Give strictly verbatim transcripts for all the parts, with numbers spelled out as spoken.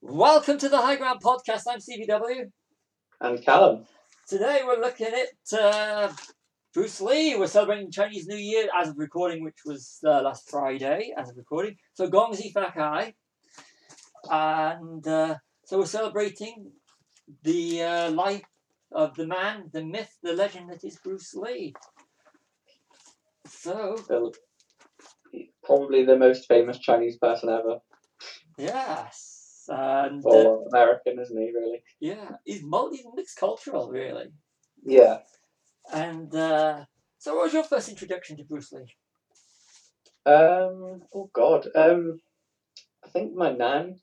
Welcome to the High Ground Podcast. I'm C B W. And Callum. Today we're looking at uh, Bruce Lee. We're celebrating Chinese New Year as of recording, which was uh, last Friday as of recording. So Gong Xi Fa Kai. And uh, so we're celebrating the uh, life of the man, the myth, the legend that is Bruce Lee. So... Well, probably the most famous Chinese person ever. Yes. And, well, uh, American, isn't he, really? Yeah, he's multi, mixed cultural, really. Yeah. And uh, so what was your first introduction to Bruce Lee? Um, oh, God. Um, I think my nan,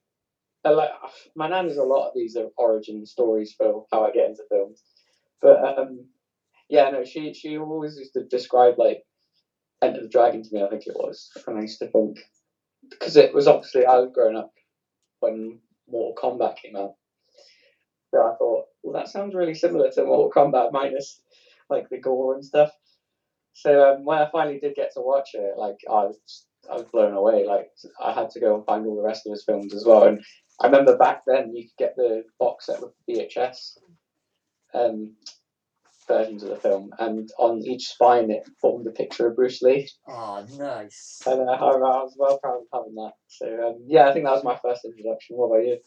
like, my nan has a lot of these origin stories for how I get into films. But, um, yeah, no, she, she always used to describe, like, Enter the Dragon to me, I think it was. And I used to think, because it was obviously, I was growing up when Mortal Kombat came out. So I thought, well, that sounds really similar to Mortal Kombat minus, like, the gore and stuff. So um, when I finally did get to watch it, like, I was I was blown away. Like, I had to go and find all the rest of his films as well. And I remember back then you could get the box set with V H S um, versions of the film. And on each spine it formed a picture of Bruce Lee. Oh, nice. And uh, I was well proud of having that. So, um, yeah, I think that was my first introduction. What about you?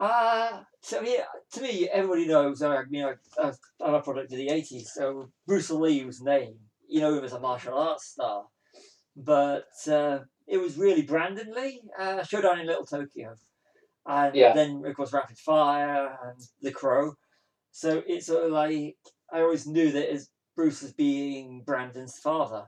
Uh, so, yeah, to me, everybody knows, uh, you know, uh, I'm a product of the eighties, so Bruce Lee was named, you know, he was a martial arts star. But uh, it was really Brandon Lee, uh, Showdown in Little Tokyo. And yeah. Then, of course, Rapid Fire and The Crow. So it's sort of like, I always knew that as Bruce as being Brandon's father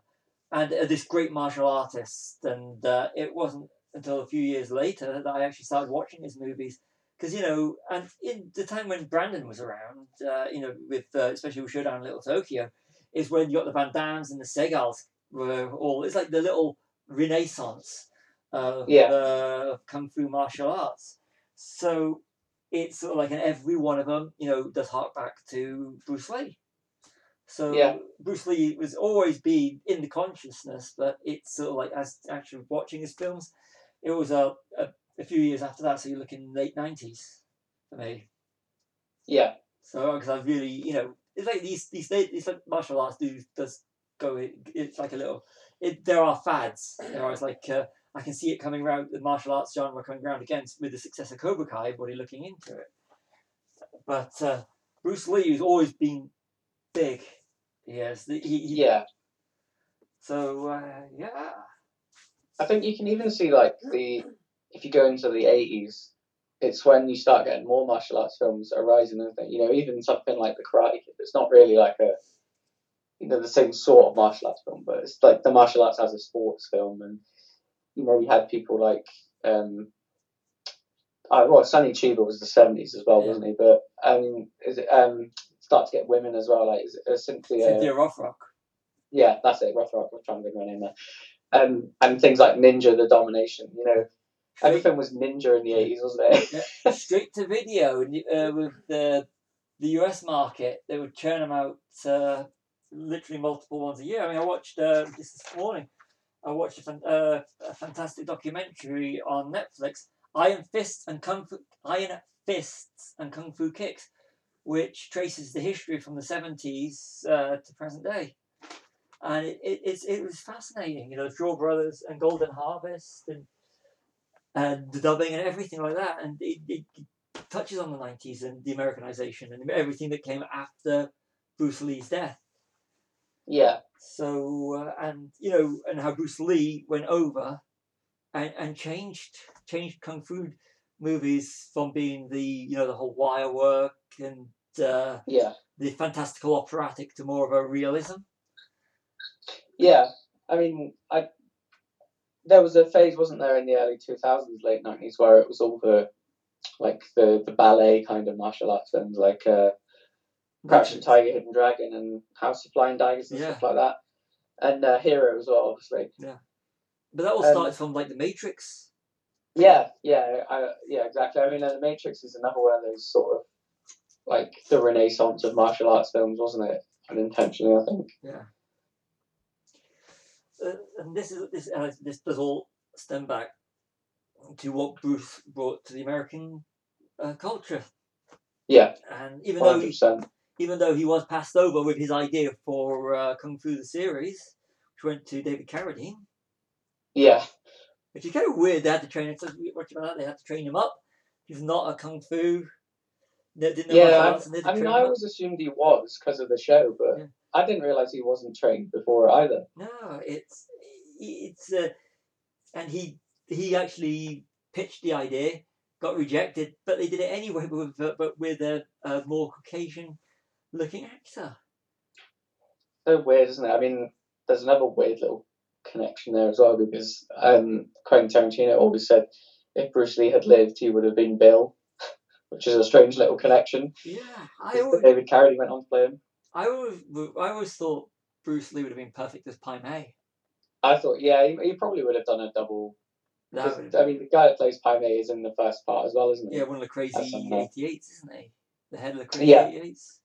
and uh, this great martial artist. And uh, it wasn't until a few years later that I actually started watching his movies. Because, you know, and in the time when Brandon was around, uh, you know, with uh, especially with Showdown in Little Tokyo, is when you got the Van Dams and the Segals were all, it's like the little renaissance of yeah. the Kung Fu martial arts. So it's sort of like an every one of them, you know, does hark back to Bruce Lee. So yeah. Bruce Lee was always been in the consciousness, but it's sort of like, as actually watching his films, it was a, a a few years after that, so you're looking late nineties for me. Yeah. So because I really, you know, it's like these these these like martial arts do does go. It, it's like a little. It there are fads. There are it's like uh, I can see it coming around the martial arts genre coming around again with the success of Cobra Kai. Everybody looking into it. But uh, Bruce Lee has always been big. Yes. He, he, he, yeah. So uh, yeah. I think you can even see like the. If you go into the eighties, it's when you start getting more martial arts films arising and things. You know, even something like The Karate Kid, it's not really like a, you know, the same sort of martial arts film, but it's like the martial arts as a sports film. And, you know, you had people like, um, I, well, Sonny Chiba was the seventies as well, yeah. wasn't he? But, um, is it, um, start to get women as well, like, is it, uh, Cynthia... Cynthia Rothrock. Yeah, that's it, Rothrock, I'm trying to think of her name there. Um, and things like Ninja, the Domination, you know. Everything was ninja in the eighties, wasn't it? Yeah. Straight to video uh, with the the U S market. They would churn them out uh, literally multiple ones a year. I mean, I watched uh, this this morning. I watched a, fan, uh, a fantastic documentary on Netflix, Iron Fists and Kung Fu, Iron Fists and Kung Fu Kicks, which traces the history from the seventies uh, to present day. And it it, it's, it was fascinating. You know, Shaw Brothers and Golden Harvest and. And the dubbing and everything like that, and it, it touches on the nineties and the Americanization and everything that came after Bruce Lee's death. Yeah. So uh, and you know, and how Bruce Lee went over and, and changed changed Kung Fu movies from being the you know the whole wire work and uh, yeah the fantastical operatic to more of a realism. Yeah, I mean, I. There was a phase, wasn't there, in the early two thousands, late nineties, where it was all the, like, the, the ballet kind of martial arts films, like uh, Crouching Tiger, Hidden Dragon, and House of Flying Tigers and yeah. stuff like that. And uh, Hero as well, obviously. Yeah. But that all um, started from, like, The Matrix. Yeah, yeah, I, yeah, exactly. I mean, uh, The Matrix is another one of those sort of, like, the renaissance of martial arts films, wasn't it? Unintentionally, I think. Yeah. Uh, and this is this uh, this does all stem back to what Bruce brought to the American uh, culture. Yeah. And even though he, even though he was passed over with his idea for uh, Kung Fu the series, which went to David Carradine. Yeah. Which is kind of weird. They had to train him. Watch about that. They had to train him up. He's not a Kung Fu. They didn't know yeah, else, I mean, I always assumed he was because of the show, but yeah. I didn't realise he wasn't trained before either. No, it's it's uh, and he he actually pitched the idea, got rejected, but they did it anyway. With uh, but with a, a more Caucasian-looking actor. So weird, isn't it? I mean, there's another weird little connection there as well because um, Quentin Tarantino always said if Bruce Lee had lived, he would have been Bill. Which is a strange little connection. Yeah, I always, David Carradine went on to play him. I always, I always thought Bruce Lee would have been perfect as Pai Mei. I thought, yeah, he, he probably would have done a double. Because, I mean, the guy that plays Pai Mei is in the first part as well, isn't he? Yeah, one of the Crazy eighty-eights, isn't he? The head of the Crazy yeah. eighty-eights.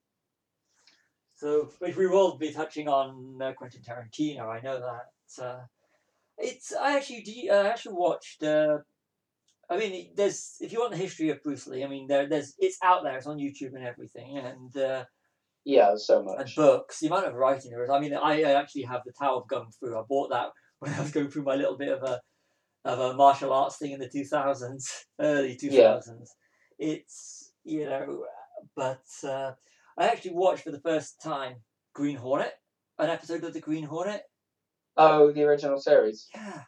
So, which we will be touching on uh, Quentin Tarantino. I know that. Uh, it's I actually, I actually watched. Uh, I mean, there's if you want the history of Bruce Lee, I mean, there, there's it's out there. It's on YouTube and everything, and uh, yeah, there's so much. And books, the amount of writing there is. I mean, I, I actually have the Tao of Kung Fu. I bought that when I was going through my little bit of a of a martial arts thing in the two thousands, early two thousands. Yeah. It's you know, but uh, I actually watched for the first time Green Hornet, an episode of the Green Hornet. Oh, the original series. Yeah.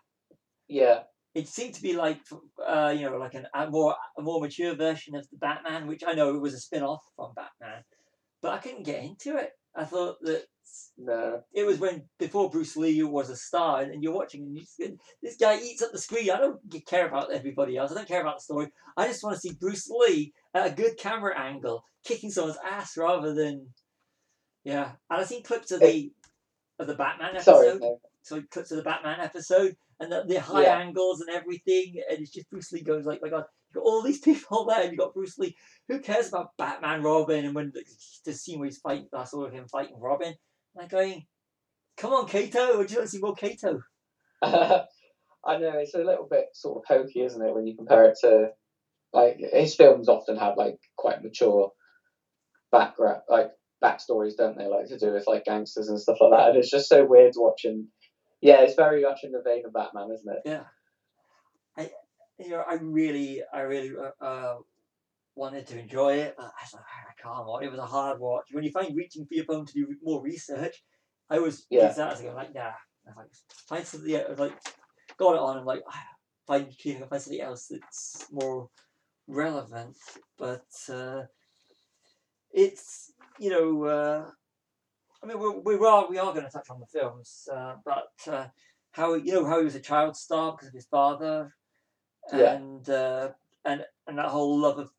Yeah. It seemed to be like, uh, you know, like an, a more a more mature version of the Batman, which I know it was a spin-off from Batman, but I couldn't get into it. I thought that no, it was when before Bruce Lee was a star, and you're watching, and you just, this guy eats up the screen. I don't care about everybody else. I don't care about the story. I just want to see Bruce Lee at a good camera angle kicking someone's ass rather than, yeah. And I've seen clips of the of the Batman episode. Sorry, so clips of the Batman episode. And the, the high yeah. angles and everything, and it's just Bruce Lee goes like, "My God, you got all these people there, and you got Bruce Lee. Who cares about Batman, Robin, and when the, the scene where he's fighting, that's all of him fighting Robin." And I'm going, "Come on, Kato, would you want to see more Kato?" Uh, I know it's a little bit sort of hokey, isn't it, when you compare it to like his films often have like quite mature background, like backstories, don't they? Like to do with like gangsters and stuff like that, and it's just so weird watching. Yeah, it's very much in the vein of Batman, isn't it? Yeah, I, you know, I really, I really uh, wanted to enjoy it, but I was like, I can't watch. It was a hard watch. When you find reaching for your phone to do more research, I was yeah. exactly like, nah. I was like, find something. I was like, got it on. I'm like, find find something else that's more relevant. But uh, it's you know. Uh, I mean, we we are we are going to touch on the films, uh, but uh, how you know how he was a child star because of his father, and yeah. uh, and and that whole love of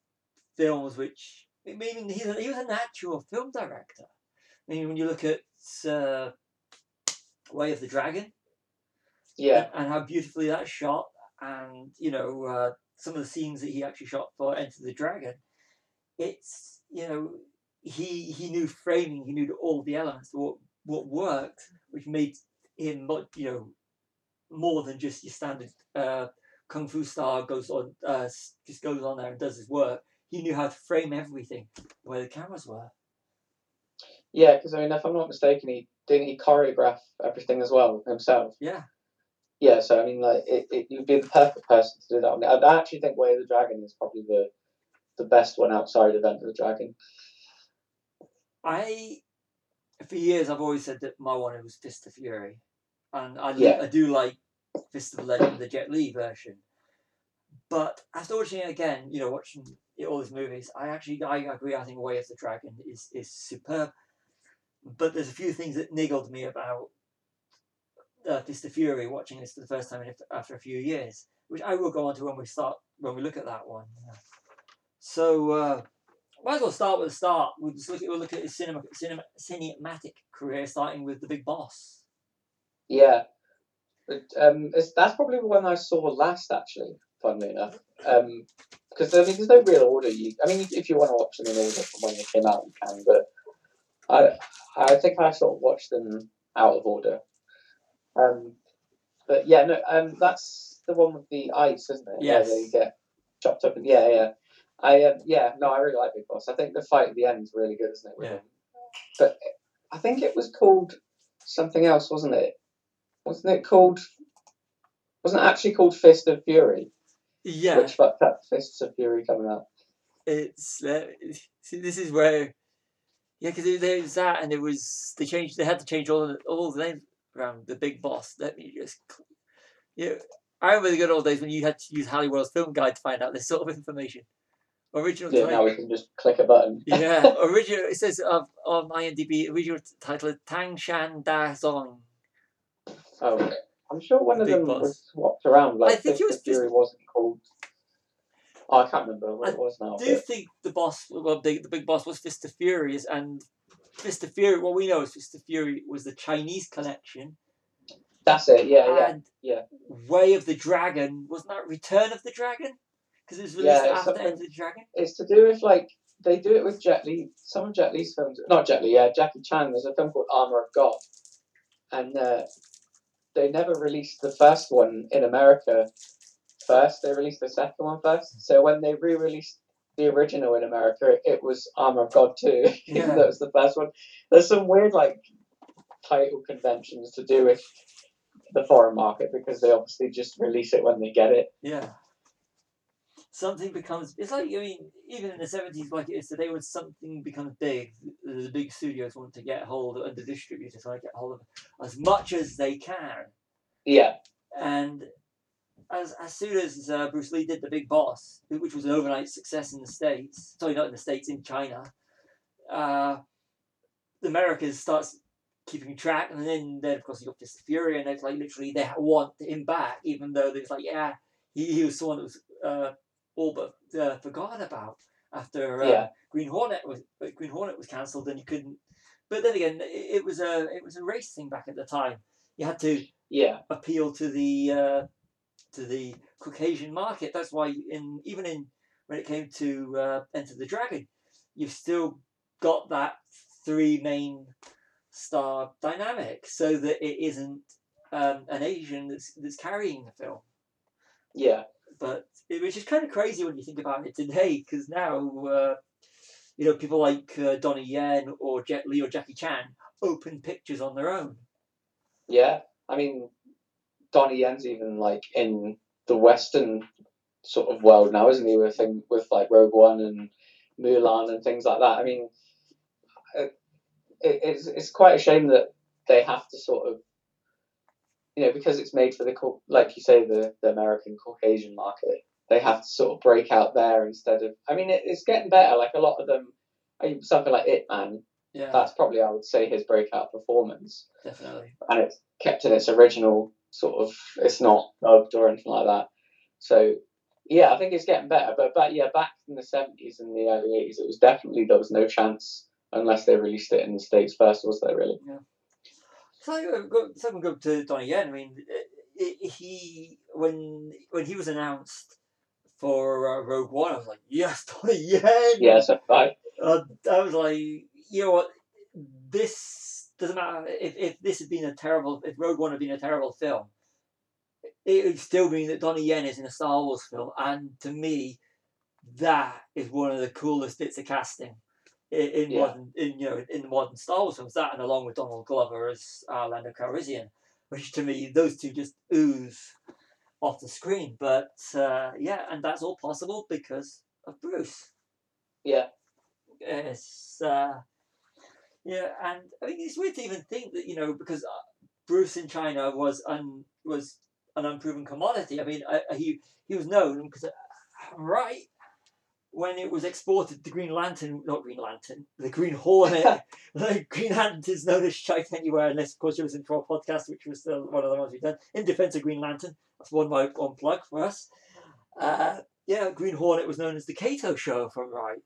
films, which I mean, he's a, he was a natural film director. I mean, when you look at uh, Way of the Dragon, yeah, and, and how beautifully that's shot, and you know uh, some of the scenes that he actually shot for Enter the Dragon, it's you know. He he knew framing. He knew all the elements. What what worked, which made him much, you know, more than just your standard uh, kung fu star goes on uh, just goes on there and does his work. He knew how to frame everything where the cameras were. Yeah, because I mean, if I'm not mistaken, he didn't he choreograph everything as well himself. Yeah. Yeah. So I mean, like, it, it you'd be the perfect person to do that. I, mean, I actually think Way of the Dragon is probably the the best one outside of Enter the Dragon. I, for years, I've always said that my one was Fist of Fury, and I yeah. I do like Fist of Legend, the Jet Li version. But after watching it again, you know, watching all these movies, I actually I agree. I think Way of the Dragon is is superb. But there's a few things that niggled me about uh, Fist of Fury. Watching this for the first time in, after a few years, which I will go on to when we start when we look at that one. Yeah. So. Uh, Might as well start with the start. We'll just look at we'll look at his cinema, cinema, cinematic career, starting with The Big Boss. Yeah, but, um, it's, that's probably the one I saw last, actually. Funnily enough, um, because I mean, there's no real order. You, I mean, if you want to watch them in order from when they came out, you can. But I, I think I sort of watched them out of order. Um, but yeah, no, um, that's the one with the ice, isn't it? Yes. Where they get chopped up. And, yeah, yeah. I um, yeah, no, I really like Big Boss. I think the fight at the end is really good, isn't it? Yeah. But I think it was called something else, wasn't it? Wasn't it called? Wasn't it actually called Fist of Fury? Yeah. Which fucked up Fists of Fury coming up. It's uh, see, this is where yeah, because there was that, and it was they changed. They had to change all the, all the names around. The Big Boss. Let me just yeah. You know, I remember the good old days when you had to use Halliwell's Film Guide to find out this sort of information. Original yeah, title. Now we can just click a button. yeah, original. It says uh, on IMDb, original title is Tang Shan Da Zong. Oh, I'm sure one of Big them Boss. Was swapped around. Like I think it was just... Fury wasn't called. Oh, I can't remember what I it was now. I do but... think the boss, well, the, the Big Boss was Fist of Fury, and Fist of Fury. What we know is Fist of Fury was the Chinese collection. That's it. Yeah, and yeah, yeah. Way of the Dragon, wasn't that Return of the Dragon? Because it's released yeah, after End of the Dragon? It's to do with, like, they do it with Jet Li. Some of Jet Li's films... Not Jet Li, yeah, Jackie Chan. There's a film called Armour of God. And uh, they never released the first one in America first. They released the second one first. So when they re-released the original in America, it was Armour of God two. Yeah. Even though it was the first one. There's some weird, like, title conventions to do with the foreign market because they obviously just release it when they get it. Yeah. Something becomes, it's like, I mean, even in the seventies, like it is today, when something becomes big, the big studios want to get hold of, and the distributors want to get hold of as much as they can. Yeah. And as as soon as uh, Bruce Lee did The Big Boss, which was an overnight success in the States, sorry, not in the States, in China, uh, the Americas starts keeping track, and then, then of course, you got Fist of Fury, and it's like, literally, they want him back, even though it's like, yeah, he, he was someone that was... Uh, all but uh, forgotten about after uh, yeah. Green Hornet was Green Hornet was cancelled, and you couldn't. But then again, it, it was a it was a race thing back at the time. You had to yeah. appeal to the uh, to the Caucasian market. That's why in even in when it came to uh, Enter the Dragon, you've still got that three main star dynamic, so that it isn't um, an Asian that's that's carrying the film. Yeah. But it was just kind of crazy when you think about it today, because now, uh, you know, people like uh, Donnie Yen or Jet Li or Jackie Chan open pictures on their own. Yeah, I mean, Donnie Yen's even like in the Western sort of world now, isn't he? With with like Rogue One and Mulan and things like that. I mean, it, it's it's quite a shame that they have to sort of. You know, because it's made for the, like you say, the, the American Caucasian market, they have to sort of break out there instead of, I mean, it, it's getting better. Like a lot of them, I mean, something like It Man, yeah. that's probably, I would say, his breakout performance. Definitely. And it's kept in its original sort of, it's not dubbed or anything like that. So, yeah, I think it's getting better. But, but yeah, back in the seventies and the early eighties, it was definitely, there was no chance unless they released it in the States first, was there really? Yeah. So, someone go to Donnie Yen. I mean, he when when he was announced for uh, Rogue One, I was like, yes, Donnie Yen. Yes, I. Uh, I was like, you know what? This doesn't matter. If if this had been a terrible, if Rogue One had been a terrible film, it would still mean that Donnie Yen is in a Star Wars film, and to me, that is one of the coolest bits of casting. In yeah. modern, in you know, in the modern Star Wars films, that and along with Donald Glover as uh, Lando Calrissian, which to me those two just ooze off the screen. But uh, yeah, and that's all possible because of Bruce. Yeah, it's uh, yeah, and I mean it's weird to even think that you know because Bruce in China was un was an unproven commodity. I mean, I, he he was known because right. when it was exported, the Green Lantern, not Green Lantern, the Green Hornet, the Green Lantern is known as shite anywhere, unless, of course, you listen to our podcast, which was still one of the ones we've done, in defense of Green Lantern. That's one my one plug for us. Uh, yeah, Green Hornet was known as the Kato show, if I'm right.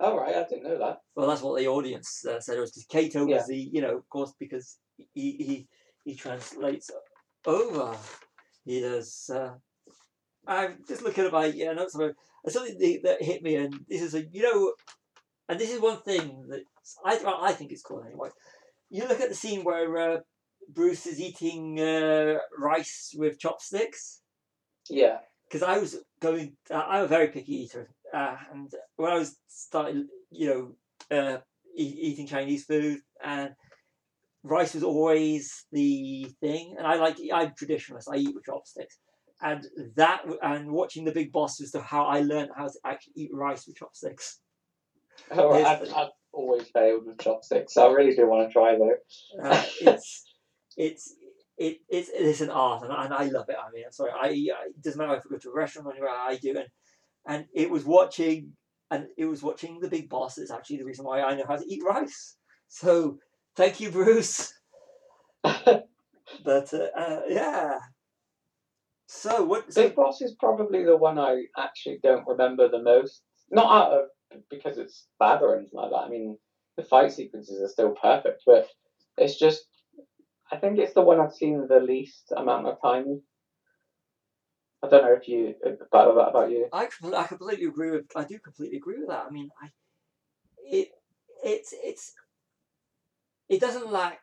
Oh, right, I didn't know that. Well, that's what the audience uh, said it was, because Kato yeah. was the, you know, of course, because he he, he translates over. He does... Uh, I'm just looking at my yeah, notes about something that hit me, and this is a you know, and this is one thing that I well, I think it's cool anyway. You look at the scene where uh, Bruce is eating uh, rice with chopsticks. Yeah. Because I was going, uh, I'm a very picky eater, uh, and when I was starting, you know, uh, e eating Chinese food, and uh, rice was always the thing, and I like, I'm traditionalist, I eat with chopsticks, and that, and watching The Big Boss was the, how I learned how to actually eat rice with chopsticks. Oh, I've, I've always failed with chopsticks, so I really do want to try though. uh, it's, it's, It, it's, it's an art, and, and I love it. I mean, I'm sorry, I, I, it doesn't matter if I go to a restaurant or anywhere, I do. And, and it was watching, and it was watching The Big Boss that's actually the reason why I know how to eat rice. So, thank you, Bruce. But, uh, uh, yeah. So, what... So, Big Boss is probably the one I actually don't remember the most. Not out of, because it's bad or anything like that. I mean, the fight sequences are still perfect, but it's just... I think it's the one I've seen the least amount of time. I don't know if you about that about you. I I completely agree with I do completely agree with that. I mean, I it it's it's it doesn't lack.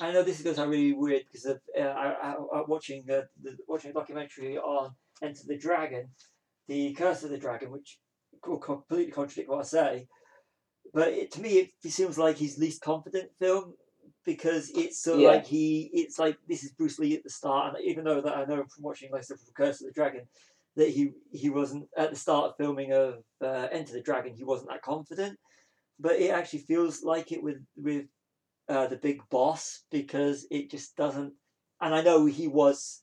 I know this is going to sound really weird because of, uh, I, I watching the, the watching a documentary on Enter the Dragon, the Curse of the Dragon, which will completely contradict what I say. But it, to me, it, it seems like his least confident film. Because it's sort of yeah. like he, it's like this is Bruce Lee at the start, and even though that I know from watching like stuff from Curse of the Dragon, that he he wasn't at the start of filming of uh, Enter the Dragon, he wasn't that confident, but it actually feels like it with with uh, The Big Boss, because it just doesn't. And I know he was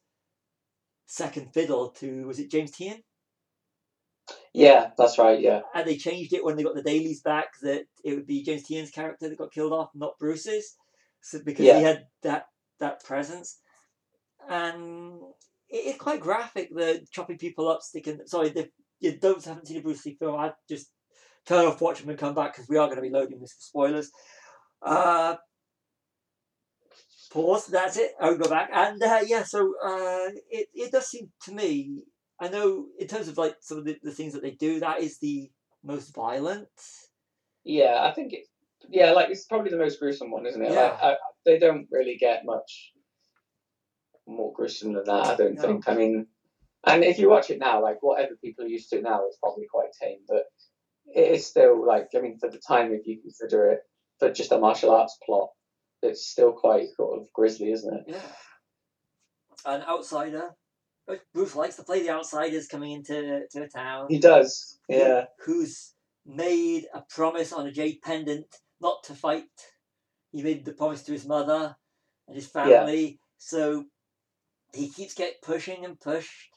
second fiddle to, was it James Tien? Yeah, that's right. Yeah, and they changed it when they got the dailies back that it would be James Tien's character that got killed off, not Bruce's. So because yeah. he had that that presence, and it, it's quite graphic, the chopping people up, sticking. Sorry, the, you don't haven't seen a Bruce Lee film. I just turn off, watch them, and come back because we are going to be loading this for spoilers. Uh, pause. That's it. I'll go back, and uh, yeah. So uh, it it does seem to me. I know in terms of like some of the, the things that they do, that is the most violent. Yeah, I think it. Yeah, like it's probably the most gruesome one, isn't it? Yeah. Like, I, they don't really get much more gruesome than that, I don't no. think. I mean, and if you watch it now, like whatever people are used to now is probably quite tame, but it is still like, I mean, for the time, if you consider it for just a martial arts plot, it's still quite sort of grisly, isn't it? Yeah. An outsider. Bruce likes to play the outsiders coming into to a town. He does, yeah. Who, who's made a promise on a jade pendant not to fight. He made the promise to his mother and his family, yeah. So he keeps getting pushing and pushed,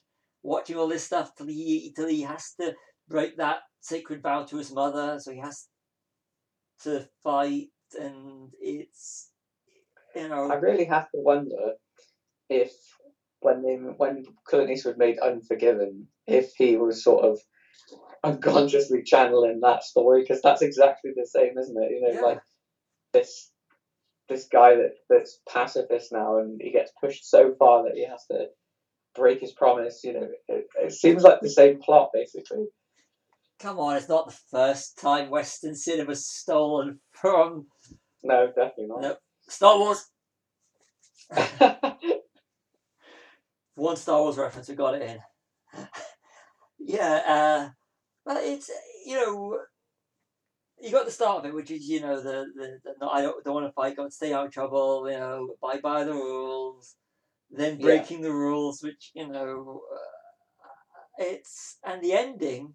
watching all this stuff till he till he has to break that sacred vow to his mother. So he has to fight, and it's you know. I really have to wonder if when they, when Clint Eastwood made Unforgiven, if he was sort of unconsciously channeling that story, because that's exactly the same, isn't it? You know, yeah. like this this guy that that's pacifist now, and he gets pushed so far that he has to break his promise. You know, it, it seems like the same plot basically. Come on, it's not the first time Western cinema's stolen from. No, definitely not. No. Star Wars. One Star Wars reference, we got it in. yeah. Uh, Well, it's, you know, you got the start of it, which is, you know, the, the, the no, I don't, don't want to fight, got to stay out of trouble, you know, abide by the rules, then breaking yeah. the rules, which, you know, uh, it's, and the ending,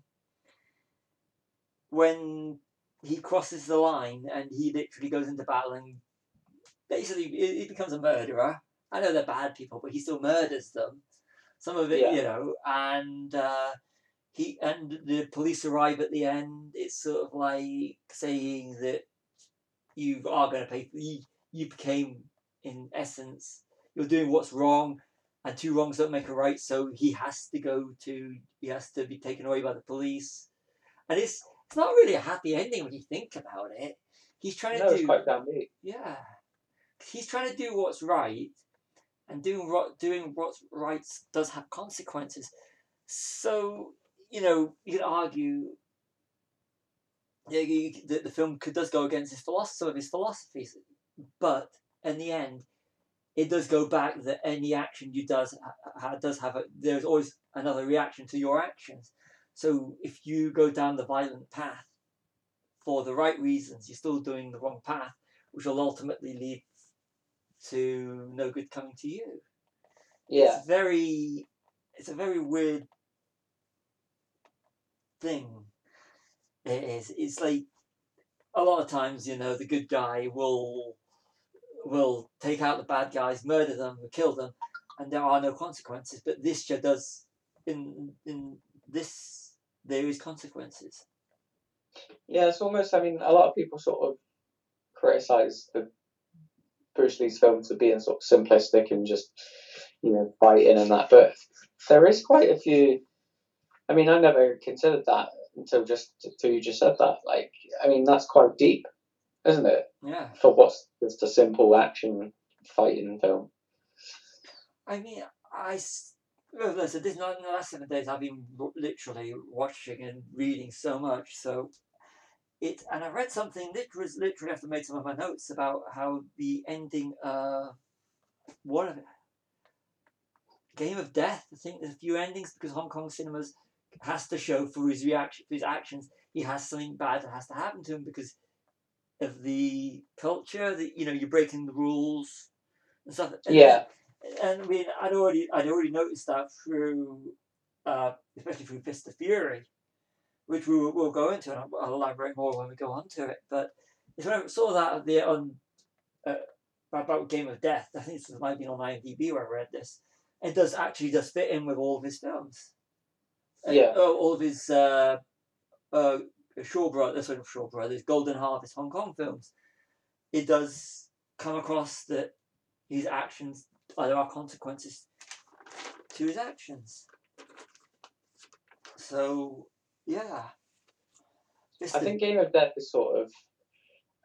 when he crosses the line and he literally goes into battle and basically he becomes a murderer. I know they're bad people, but he still murders them. Some of it, yeah. you know, and... Uh, He and the police arrive at the end. It's sort of like saying that you are going to pay. You, you became, in essence, you're doing what's wrong, and two wrongs don't make a right. So he has to go to. He has to be taken away by the police, and it's it's not really a happy ending when you think about it. He's trying no, to do. It's quite downbeat. Yeah, he's trying to do what's right, and doing doing what's right does have consequences. So. You know, you can argue that the film could, does go against his philosophy, some of his philosophies, but in the end, it does go back that any action you does ha does have a, there's always another reaction to your actions. So if you go down the violent path for the right reasons, you're still doing the wrong path, which will ultimately lead to no good coming to you. Yeah, it's very, it's a very weird thing. It is. It's like a lot of times, you know, the good guy will will take out the bad guys, murder them, kill them, and there are no consequences. But this just does. In in this, there is consequences. Yeah, it's almost. I mean, a lot of people sort of criticize the Bruce Lee's films for being sort of simplistic and just, you know, fighting and that. But there is quite a few. I mean, I never considered that until just until you just said that. Like, I mean, that's quite deep, isn't it? Yeah. For what's just a simple action fighting film. I mean, I listen. This in the last seven days, I've been literally watching and reading so much. So it, and I read something literally, literally after I made some of my notes about how the ending, uh, one of it. Game of Death, I think there's a few endings because Hong Kong cinemas has to show for his reaction, for his actions, he has something bad that has to happen to him because of the culture that, you know, you're breaking the rules and stuff. And, yeah. And I mean, I'd already, I'd already noticed that through, uh, especially through Fist of Fury, which we will, we'll go into, and I'll, I'll elaborate more when we go on to it. But if I saw that there on uh, about Game of Death, I think this might have been on I M D B where I read this. It does actually just fit in with all of his films. Yeah. Uh, all of his uh, uh, Shaw Brothers, sort of Shaw Brothers, Golden Harvest, Hong Kong films. It does come across that his actions, uh, there are consequences to his actions. So, yeah. Just I the... think Game of Death is sort of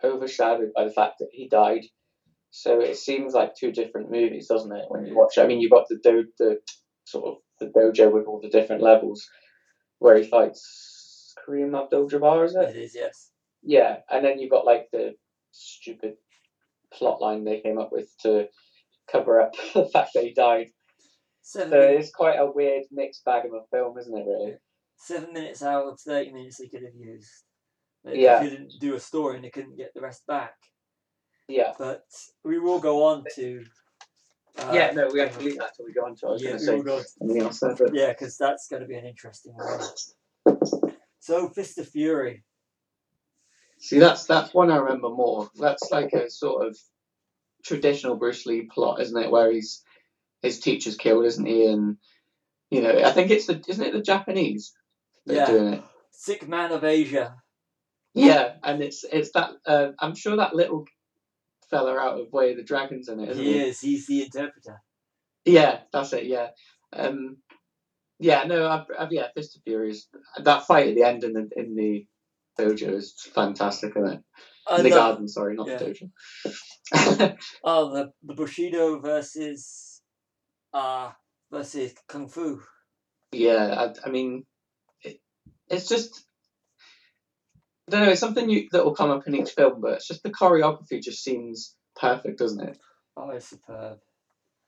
overshadowed by the fact that he died. So it seems like two different movies, doesn't it? When you watch it, I mean, you've got the do the sort of the dojo with all the different levels, where he fights Kareem Abdul-Jabbar, is it? It is, yes. Yeah, and then you've got like the stupid plot line they came up with to cover up the fact that he died. Seven so minutes. It's quite a weird mixed bag of a film, isn't it? Really. Seven minutes out of thirty minutes they could have used. They yeah. Couldn't do a story, and they couldn't get the rest back. Yeah, but we will go on to. Uh, yeah, no, we have to leave that till we go on to. I was yeah, we will go something else there, but... Yeah, because that's going to be an interesting one. So, Fist of Fury. See, that's that's one I remember more. That's like a sort of traditional Bruce Lee plot, isn't it? Where he's his teacher's killed, isn't he? And you know, I think it's the isn't it the Japanese that yeah. are doing it? Sick Man of Asia. Yeah, and it's it's that uh, I'm sure that little. Fella out of Way of the Dragon's in it, isn't he? He is, he's the interpreter. Yeah, that's it, yeah. Um, yeah, no, I've, I've, yeah, Fist of Fury is, that fight at the end in the, in the dojo is fantastic, isn't it? In uh, the no, garden, sorry, not yeah. the dojo. Oh, the, the Bushido versus, uh, versus Kung Fu. Yeah, I, I mean, it, it's just... I don't know, it's something you, that will come up in each film, but it's just the choreography just seems perfect, doesn't it? Oh, it's superb.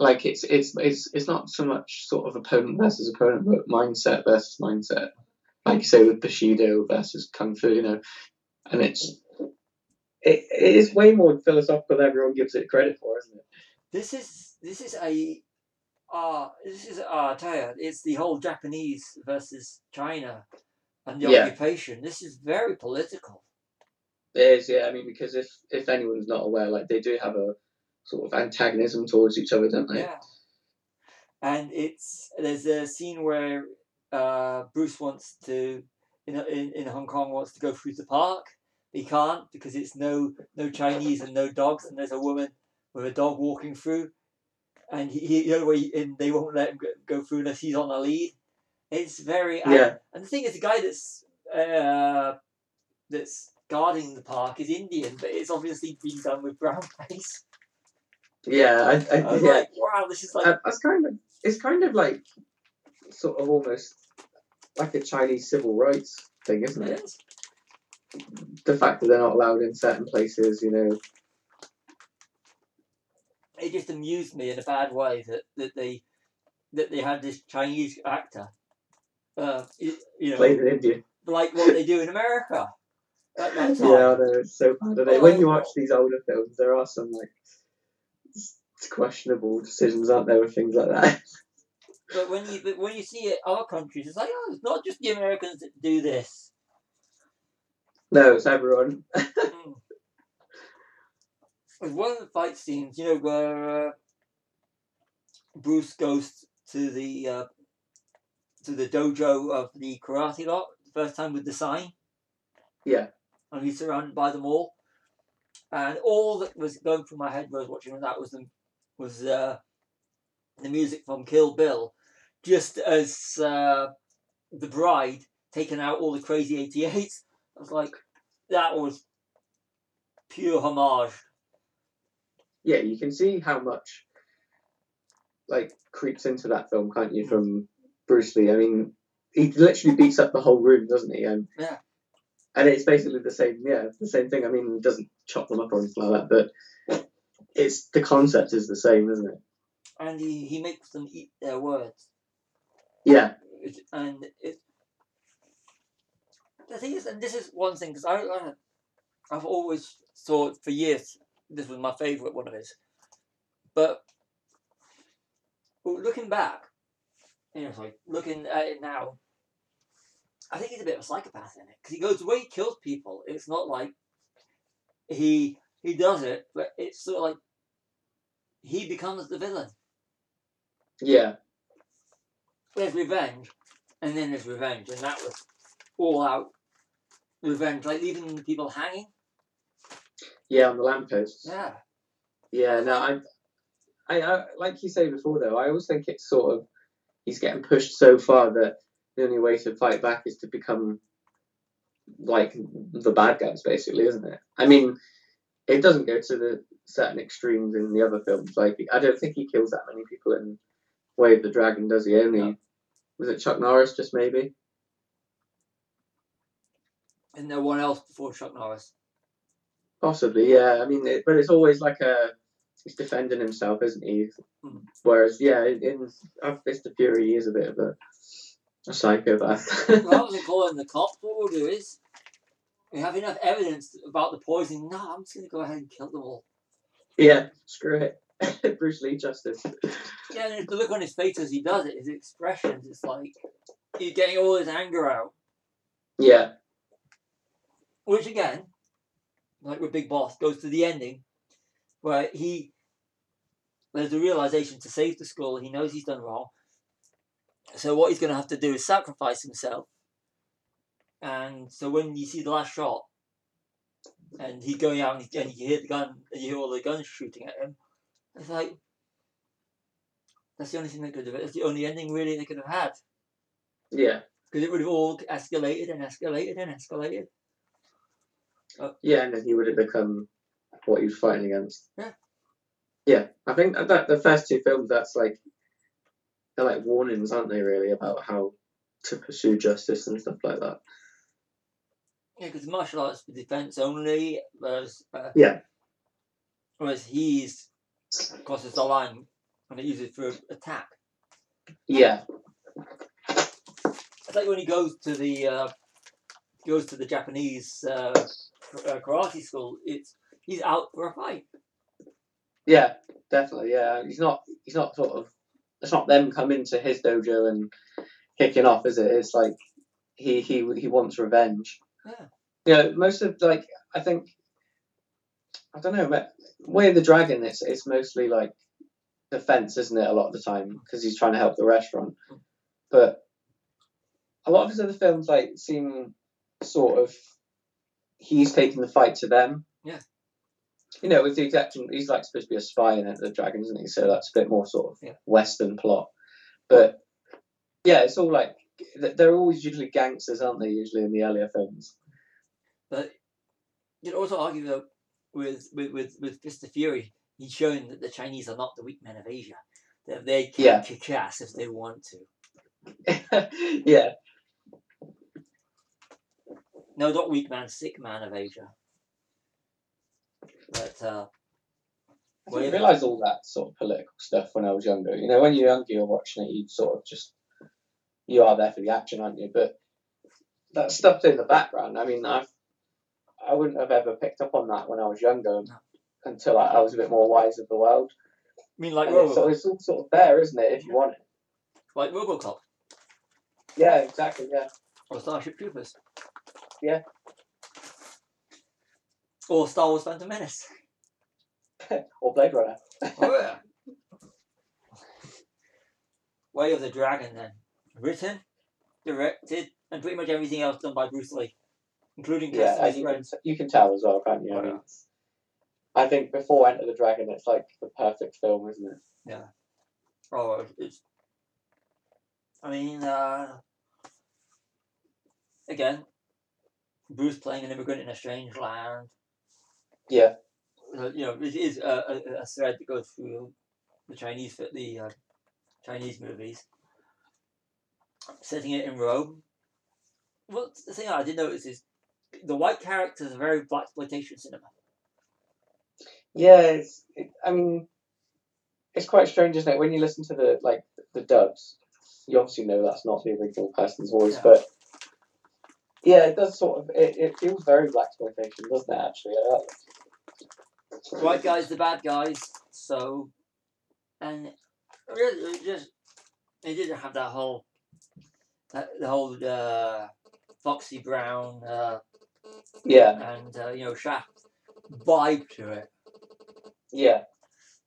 Like, it's it's it's it's not so much sort of opponent versus opponent, but mindset versus mindset. Like you say, with Bushido versus Kung Fu, you know. And it's... It, it is way more philosophical than everyone gives it credit for, isn't it? This is... This is a... Uh, this is... Uh, tired. It's the whole Japanese versus China... And the yeah. occupation. This is very political. It is, yeah. I mean, because if if anyone's not aware, like they do have a sort of antagonism towards each other, don't they? Yeah. And it's there's a scene where uh, Bruce wants to in in in Hong Kong wants to go through the park. He can't because it's no no Chinese and no dogs. And there's a woman with a dog walking through, and he the other way and they won't let him go through unless he's on a lead. It's very yeah. And the thing is, the guy that's uh, that's guarding the park is Indian, but it's obviously been done with brown face. Yeah, I, I, I was yeah. like, wow, this is like uh, it's kind of it's kind of like sort of almost like a Chinese civil rights thing, isn't it? It is. The fact that they're not allowed in certain places, you know. It just amused me in a bad way that, that they that they had this Chinese actor, uh, you, you know, played an Indian, like what they do in America. At that time. Yeah, they're so bad. They? Like, when you watch these older films, there are some like questionable decisions, aren't there, with things like that. But when you but when you see it, our countries, it's like, oh, it's not just the Americans that do this. No, it's everyone. Mm. One of the fight scenes, you know, where uh, Bruce goes to the uh, to the dojo of the karate lot, the first time with the sign. Yeah. And he's surrounded by them all. And all that was going through my head when I was watching that was the, was uh, the music from Kill Bill, just as uh, the bride taking out all the Crazy eighty-eights. I was like, that was pure homage. Yeah, you can see how much, like, creeps into that film, can't you, from Bruce Lee? I mean, he literally beats up the whole room, doesn't he? And, yeah. And it's basically the same, yeah, the same thing. I mean, he doesn't chop them up or anything like that, but it's the concept is the same, isn't it? And he, he makes them eat their words. Yeah. And it. The thing is, and this is one thing, because I, I, I've always thought for years this was my favourite one of his. But well, looking back, you know, like looking at it now, I think he's a bit of a psychopath in it, because he goes the way he kills people. It's not like he he does it, but it's sort of like he becomes the villain. Yeah. There's revenge, and then there's revenge, and that was all out revenge, like leaving people hanging. Yeah, on the lampposts. Yeah. Yeah, no, I, I, I, like you say before though, I always think it's sort of, he's getting pushed so far that the only way to fight back is to become like the bad guys, basically, isn't it? I mean, it doesn't go to the certain extremes in the other films. Like, I don't think he kills that many people in Way of the Dragon, does he? Only, no. Was it Chuck Norris, just maybe? And no one else before Chuck Norris. Possibly, yeah. I mean, it, but it's always like a... He's defending himself, isn't he? Mm. Whereas, yeah, in Fist of Fury, he is a bit of a, a psychopath. Rather than calling the cops, what we'll do is, we have enough evidence about the poisoning. No, I'm just going to go ahead and kill them all. Yeah, screw it. Bruce Lee justice. Yeah, and the look on his face as he does it, his expressions, it's like, he's getting all his anger out. Yeah. Which again, like with Big Boss, goes to the ending where he, there's a realisation to save the school, he knows he's done wrong. So what he's going to have to do is sacrifice himself. And so when you see the last shot, and he's going out and, he, and you hear the gun, and you hear all the guns shooting at him, it's like, that's the only thing they could have, it's the only ending really they could have had. Yeah. Because it would have all escalated and escalated and escalated. Uh, yeah, and then he would have become what he was fighting against. Yeah, yeah. I think that the first two films, that's like they're like warnings, aren't they? Really about how to pursue justice and stuff like that. Yeah, because martial arts for defense only, whereas uh, yeah, whereas he's crosses the line and it uses it for attack. Yeah, it's like when he goes to the uh, goes to the Japanese. Uh, Uh, karate school, it's he's out for a fight. Yeah, definitely. Yeah, he's not. He's not sort of. It's not them coming to his dojo and kicking off, is it? It's like he he he wants revenge. Yeah. You know, most of like I think I don't know, but Way of the Dragon, it's it's mostly like defense, isn't it? A lot of the time because he's trying to help the restaurant, but a lot of his other films like seem sort of. He's taking the fight to them. Yeah. You know, with the exception, he's like supposed to be a spy in Enter the Dragon, isn't he? So that's a bit more sort of yeah. Western plot. But yeah, it's all like they're always usually gangsters, aren't they? Usually in the earlier films. But you'd also argue though with with with, with Fist of Fury, he's shown that the Chinese are not the weak men of Asia. That they can yeah. kick ass if they want to. Yeah. No, not weak man, sick man of Asia. But, uh, I didn't realise all that sort of political stuff when I was younger. You know, when you're younger, you're watching it, you sort of just, you are there for the action, aren't you? But that stuff's in the background. I mean, I've, I wouldn't have ever picked up on that when I was younger no. until I, I was a bit more wise of the world. I mean, like Robocop. So it's all sort of there, isn't it, if you want it? Like Robocop. Yeah, exactly, yeah. Or Starship Troopers. Yeah. Or Star Wars Phantom Menace. Or Blade Runner. Oh, yeah. Way of the Dragon, then. Written, directed, and pretty much everything else done by Bruce Lee. Including yeah, as you, can, you can tell as well, can't you? Oh, I, mean, yeah. I think before Enter the Dragon, it's like the perfect film, isn't it? Yeah. Oh, it's... I mean, uh... again, Bruce playing an immigrant in a strange land. Yeah. Uh, you know, it is a, a, a thread that goes through the Chinese the uh, Chinese movies. Setting it in Rome. Well, the thing I did notice is the white characters are very blaxploitation cinema. Yeah, it's, it, I mean, it's quite strange, isn't it? When you listen to the like the dubs, you obviously know that's not the original person's voice, yeah. but yeah, it does sort of it, it feels very blaxploitation, doesn't it? Actually, yeah. White guys, the bad guys. So, and really, it just it didn't have that whole that the whole uh, Foxy Brown, uh, yeah, and uh, you know Shaft vibe to it. Yeah,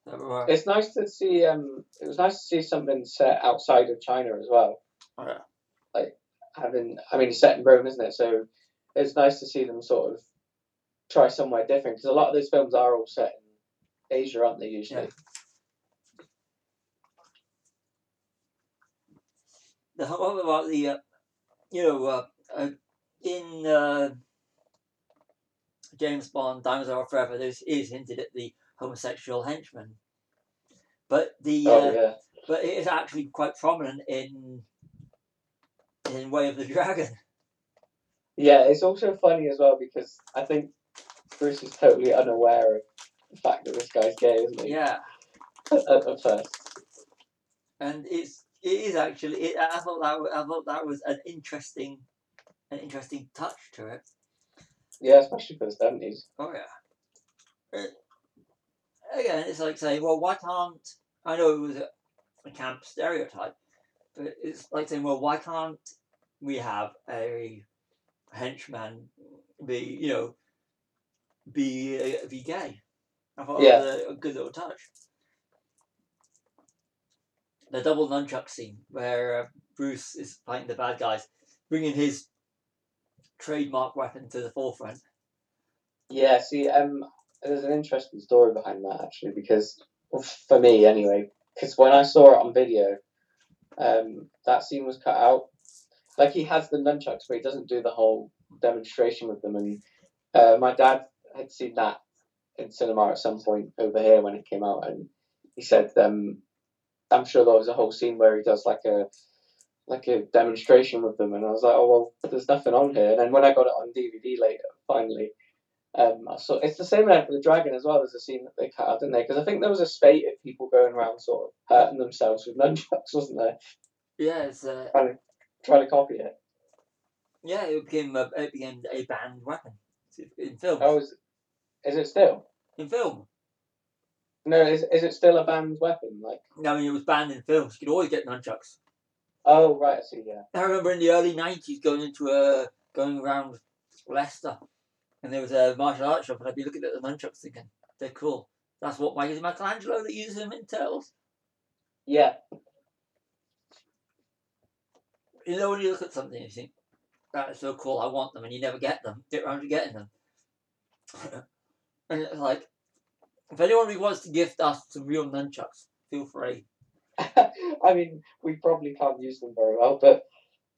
so, uh, it's nice to see. Um, it was nice to see something set outside of China as well. Yeah, like having. I mean, it's set in Rome, isn't it? So it's nice to see them sort of try somewhere different, because a lot of those films are all set in Asia, aren't they? Usually. Yeah. The whole about the, uh, you know, uh, uh, in uh, James Bond, Diamonds Are Forever, there is hinted at the homosexual henchman, but the oh, uh, yeah. but it is actually quite prominent in in Way of the Dragon. Yeah, it's also funny as well because I think Bruce is totally unaware of the fact that this guy's gay, isn't he? Yeah. At, at first. And it's. It is actually. It, I thought that. I thought that was an interesting, an interesting touch to it. Yeah, especially for the seventies. Oh yeah. It, again, it's like saying, well, why can't? I know it was a, a camp stereotype, but it's like saying, well, why can't we have a henchman be, you know, be uh, be gay? I thought yeah. that was a, a good little touch. The double nunchuck scene where uh, Bruce is fighting the bad guys, bringing his trademark weapon to the forefront. Yeah, see, um, there's an interesting story behind that actually, because well, for me anyway, because when I saw it on video, um, that scene was cut out. Like he has the nunchucks, but he doesn't do the whole demonstration with them. And uh, my dad had seen that in cinema at some point over here when it came out, and he said, um. I'm sure there was a whole scene where he does like a like a demonstration with them, and I was like, oh well, there's nothing on here. And then when I got it on D V D later, finally, um, I saw it's the same in Enter the Dragon as well. There's a scene that they cut out, didn't they? Because I think there was a spate of people going around sort of hurting themselves with nunchucks, wasn't there? Yeah, it's uh, trying to, trying to copy it. Yeah, it became a, it became a banned weapon in film. Oh, is, is it still in film? No, is is it still a banned weapon? Like no, I mean, it was banned in films. You could always get nunchucks. Oh right, I see. Yeah. I remember in the early nineties going into a going around Leicester, and there was a martial arts shop, and I'd be looking at the nunchucks thinking they're cool. That's what why is it Michelangelo that uses them in Turtles? Yeah. You know when you look at something, you think that is so cool. I want them, and you never get them. Get around to getting them, and it's like. If anyone wants to gift us some real nunchucks, feel free. I mean, we probably can't use them very well, but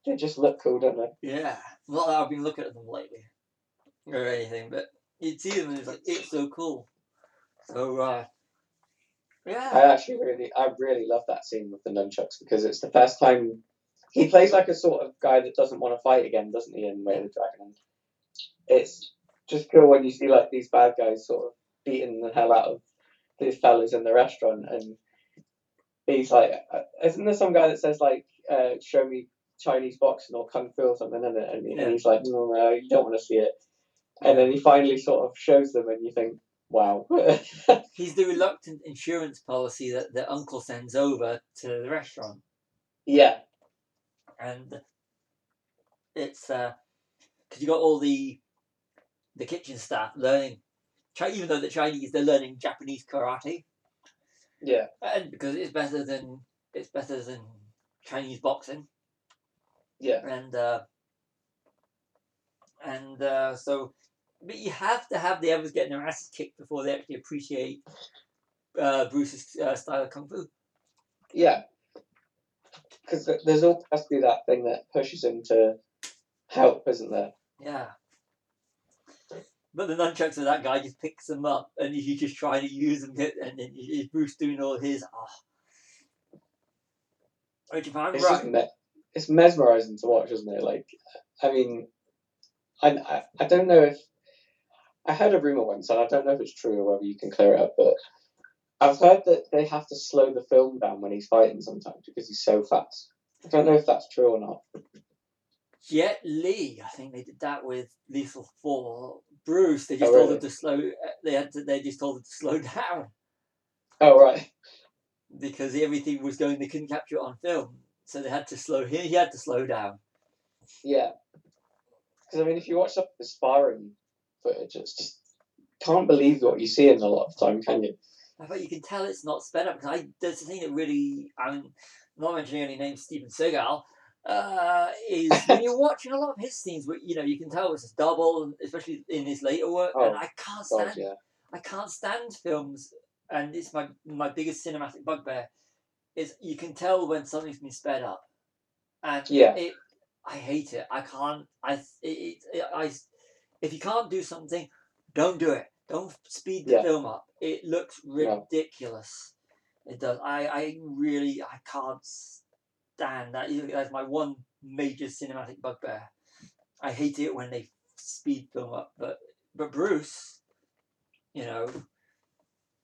they just look cool, don't they? Yeah. Not that I've been looking at them lately or anything, but you'd see them and it's like, it's so cool. So, uh, yeah. I actually really, I really love that scene with the nunchucks because it's the first time he plays like a sort of guy that doesn't want to fight again, doesn't he, in Way of the Dragon? It's just cool when you see like these bad guys sort of beating the hell out of these fellas in the restaurant, and he's like, isn't there some guy that says like, uh, show me Chinese boxing or Kung Fu or something, isn't it? And, yeah. and he's like, no, no, you don't want to see it. And then he finally sort of shows them, and you think, wow. He's the reluctant insurance policy that the uncle sends over to the restaurant. Yeah. And it's, uh, because you got all the the kitchen staff learning, even though the Chinese, they're learning Japanese karate. Yeah. And because it's better than, it's better than Chinese boxing. Yeah. And, uh, and, uh, so, but you have to have the others getting their asses kicked before they actually appreciate uh, Bruce's uh, style of Kung Fu. Yeah. Because there's always has to be that thing that pushes him to help, isn't there? Yeah. But the nunchucks of that guy just picks them up, and he's just trying to use them, and then he's Bruce doing all his, ah. Oh. Which, if I'm it's right... Me- it's mesmerising to watch, isn't it? Like, I mean... And I, I don't know if... I heard a rumour once, and I don't know if it's true or whether you can clear it up, but I've heard that they have to slow the film down when he's fighting sometimes because he's so fast. I don't know if that's true or not. Jet Li, I think they did that with Lethal four. Bruce, they just oh, really? told him to slow... They had to, they just told him to slow down. Oh, right. Because everything was going... They couldn't capture it on film, so they had to slow... He had to slow down. Yeah. Because, I mean, if you watch the sparring footage, it's just... Can't believe what you see in a lot of time, can you? I bet you can tell it's not sped up. Because I, there's the thing that really... I'm not mentioning any names, Steven Seagal, uh, is when you're watching a lot of his scenes, you know, you can tell it's double, especially in his later work. Oh, and I can't stand... God, yeah. I can't stand films, and it's my, my biggest cinematic bugbear, is you can tell when something's been sped up. And yeah. it... I hate it. I can't. I it, it. I. If you can't do something, don't do it. Don't speed the yeah. film up. It looks ridiculous. No. It does. I. I really. I can't stand that. That's my one major cinematic bugbear. I hate it when they speed film up. But but Bruce, you know,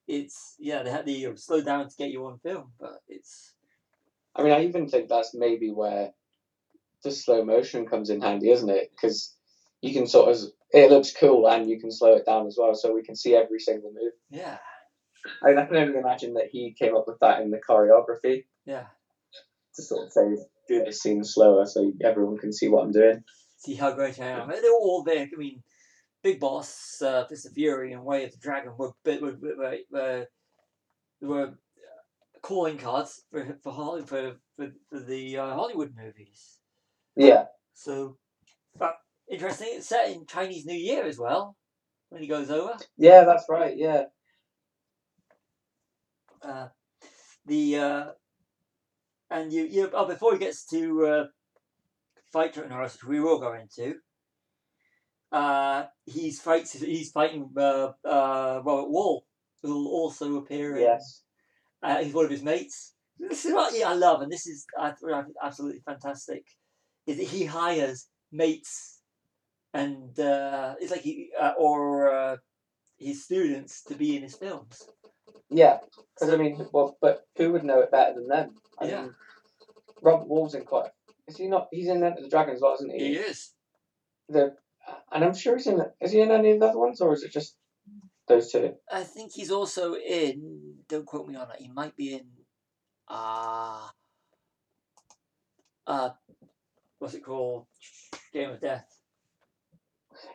it's yeah. They had to slow down to get you on film. But it's. I mean, I even think that's maybe where the slow motion comes in handy, isn't it? Because you can sort of, it looks cool and you can slow it down as well, so we can see every single move. Yeah. I mean, I can only imagine that he came up with that in the choreography. Yeah. To sort of say, do this scene slower so everyone can see what I'm doing. See how great I am. They're all there. I mean, Big Boss, uh, Fist of Fury, and Way of the Dragon were were were, were, were calling cards for for Hollywood for, for, for the uh, Hollywood movies. Yeah. So, but interesting. It's set in Chinese New Year as well when he goes over. Yeah, that's right. Yeah. Uh, the uh, and you you oh, before he gets to uh, fight Chuck Norris, which we will go into. Uh, he's fights. He's fighting uh, uh, Robert Wall, who will also appear in. Yes. Uh, he's one of his mates. This is what yeah, I love, and this is I, absolutely fantastic. Is that he hires mates and uh, it's like he uh, or uh, his students to be in his films. Yeah, because I mean, well, but who would know it better than them? I yeah. mean, Robert Wall's in quite. Is he not? He's in Enter the Dragon as well, isn't he? He is. The and I'm sure he's in. Is he in any of the other ones, or is it just those two? I think he's also in. Don't quote me on that. He might be in. Ah. Uh, uh What's it called? Game of Death.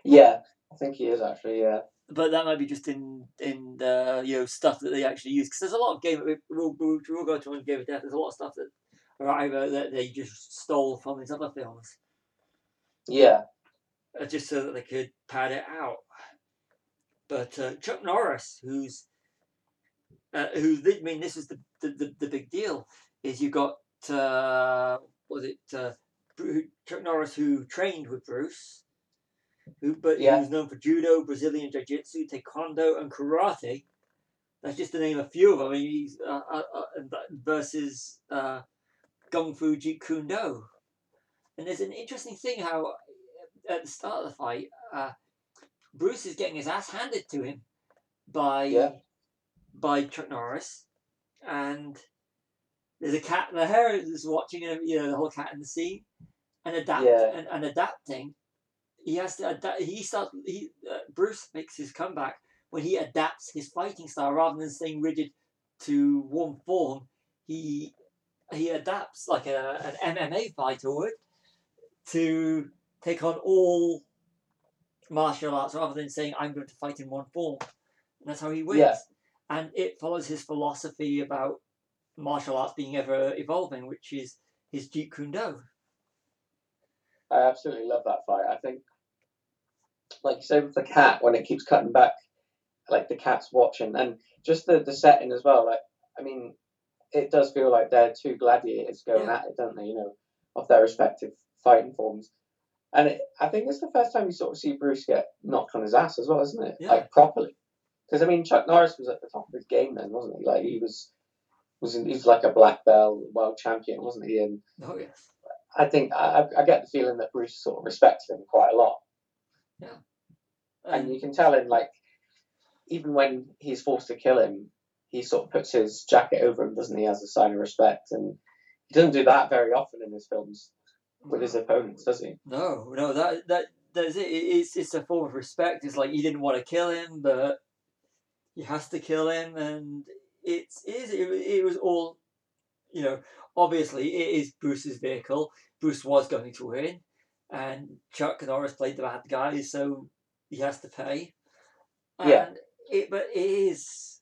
Yeah, I think he is actually. Yeah, but that might be just in in the, you know, stuff that they actually use, because there's a lot of game. We'll, we'll, we'll go to one Game of Death. There's a lot of stuff that either that they just stole from these other films. Yeah, just so that they could pad it out. But uh, Chuck Norris, who's uh, who? I mean, this is the the, the, the big deal. Is you got uh, what was it? Uh, Chuck Norris, who trained with Bruce, who but yeah. he was known for judo, Brazilian jiu-jitsu, taekwondo, and karate. That's just to name a few of them. I mean, he's, uh, uh, uh, versus uh, Kung Fu, Jeet Kune Do. And there's an interesting thing how at the start of the fight, uh, Bruce is getting his ass handed to him by yeah. by Chuck Norris, and there's a cat in the hair is watching, you know, the whole cat in the sea, and adapt yeah. and, and adapting. He has to adapt. He starts. He uh, Bruce makes his comeback when he adapts his fighting style rather than staying rigid to one form. He he adapts like a, an M M A fighter would to take on all martial arts rather than saying I'm going to fight in one form. And that's how he wins. Yeah. And it follows his philosophy about martial arts being ever evolving, which is his Jeet Kune Do. I absolutely love that fight. I think, like you say with the cat, when it keeps cutting back, like the cat's watching, and just the, the setting as well. Like, I mean, it does feel like they're two gladiators going yeah. at it, don't they? You know, of their respective fighting forms. And it, I think it's the first time you sort of see Bruce get knocked on his ass as well, isn't it? Yeah. Like properly. Because I mean, Chuck Norris was at the top of his game then, wasn't he? Like he was, was in, he was like a black belt world champion, wasn't he? And oh yeah. I think I, I get the feeling that Bruce sort of respects him quite a lot. Yeah. Um, and you can tell in like, even when he's forced to kill him, he sort of puts his jacket over him, doesn't he, as a sign of respect? And he doesn't do that very often in his films with his opponents, does he? No, no, that that that's it. It's it's a form of respect. It's like you didn't want to kill him, but he has to kill him, and it's it is it, it was all, you know. Obviously, it is Bruce's vehicle. Bruce was going to win, and Chuck Norris played the bad guy, so he has to pay. And yeah. It but it is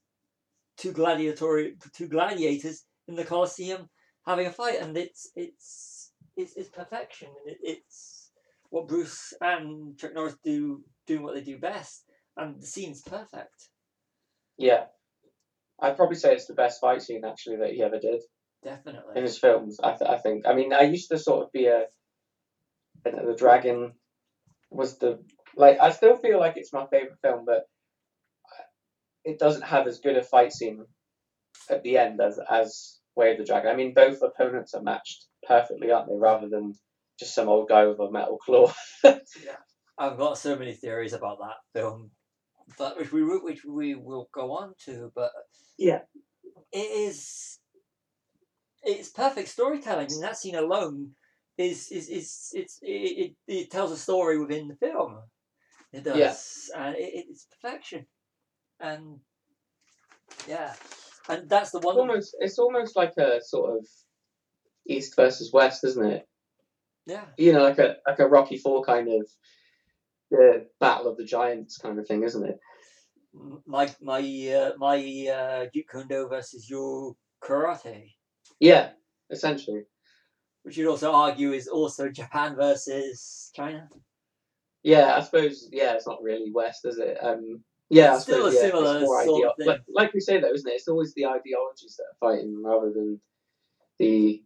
two gladiatorial two gladiators in the Colosseum having a fight, and it's it's. It's, it's perfection, and it, it's what Bruce and Chuck Norris do, doing what they do best, and the scene's perfect. Yeah, I'd probably say it's the best fight scene actually that he ever did. Definitely in his films, I, th- I think. I mean, I used to sort of be a Enter the Dragon was the like. I still feel like it's my favorite film, but it doesn't have as good a fight scene at the end as as. Way of the Dragon. I mean, both opponents are matched perfectly, aren't they? Rather than just some old guy with a metal claw. Yeah. I've got so many theories about that film, but which we which we will go on to. But yeah, it is it's perfect storytelling, and that scene alone is is is it's it, it, it tells a story within the film. It does, yes. And it, it's perfection, and yeah. And that's the one. It's almost, it's almost like a sort of East versus West, isn't it? Yeah. You know, like a like a Rocky Four kind of the uh, Battle of the Giants kind of thing, isn't it? My my uh, my uh, Jeet Kune Do versus your karate. Yeah, essentially. Which you'd also argue is also Japan versus China. Yeah, I suppose. Yeah, it's not really West, is it? Um, Yeah, it's still suppose, a yeah, similar sort ideo- of thing. Like, like we say, though, isn't it? It's always the ideologies that are fighting rather than the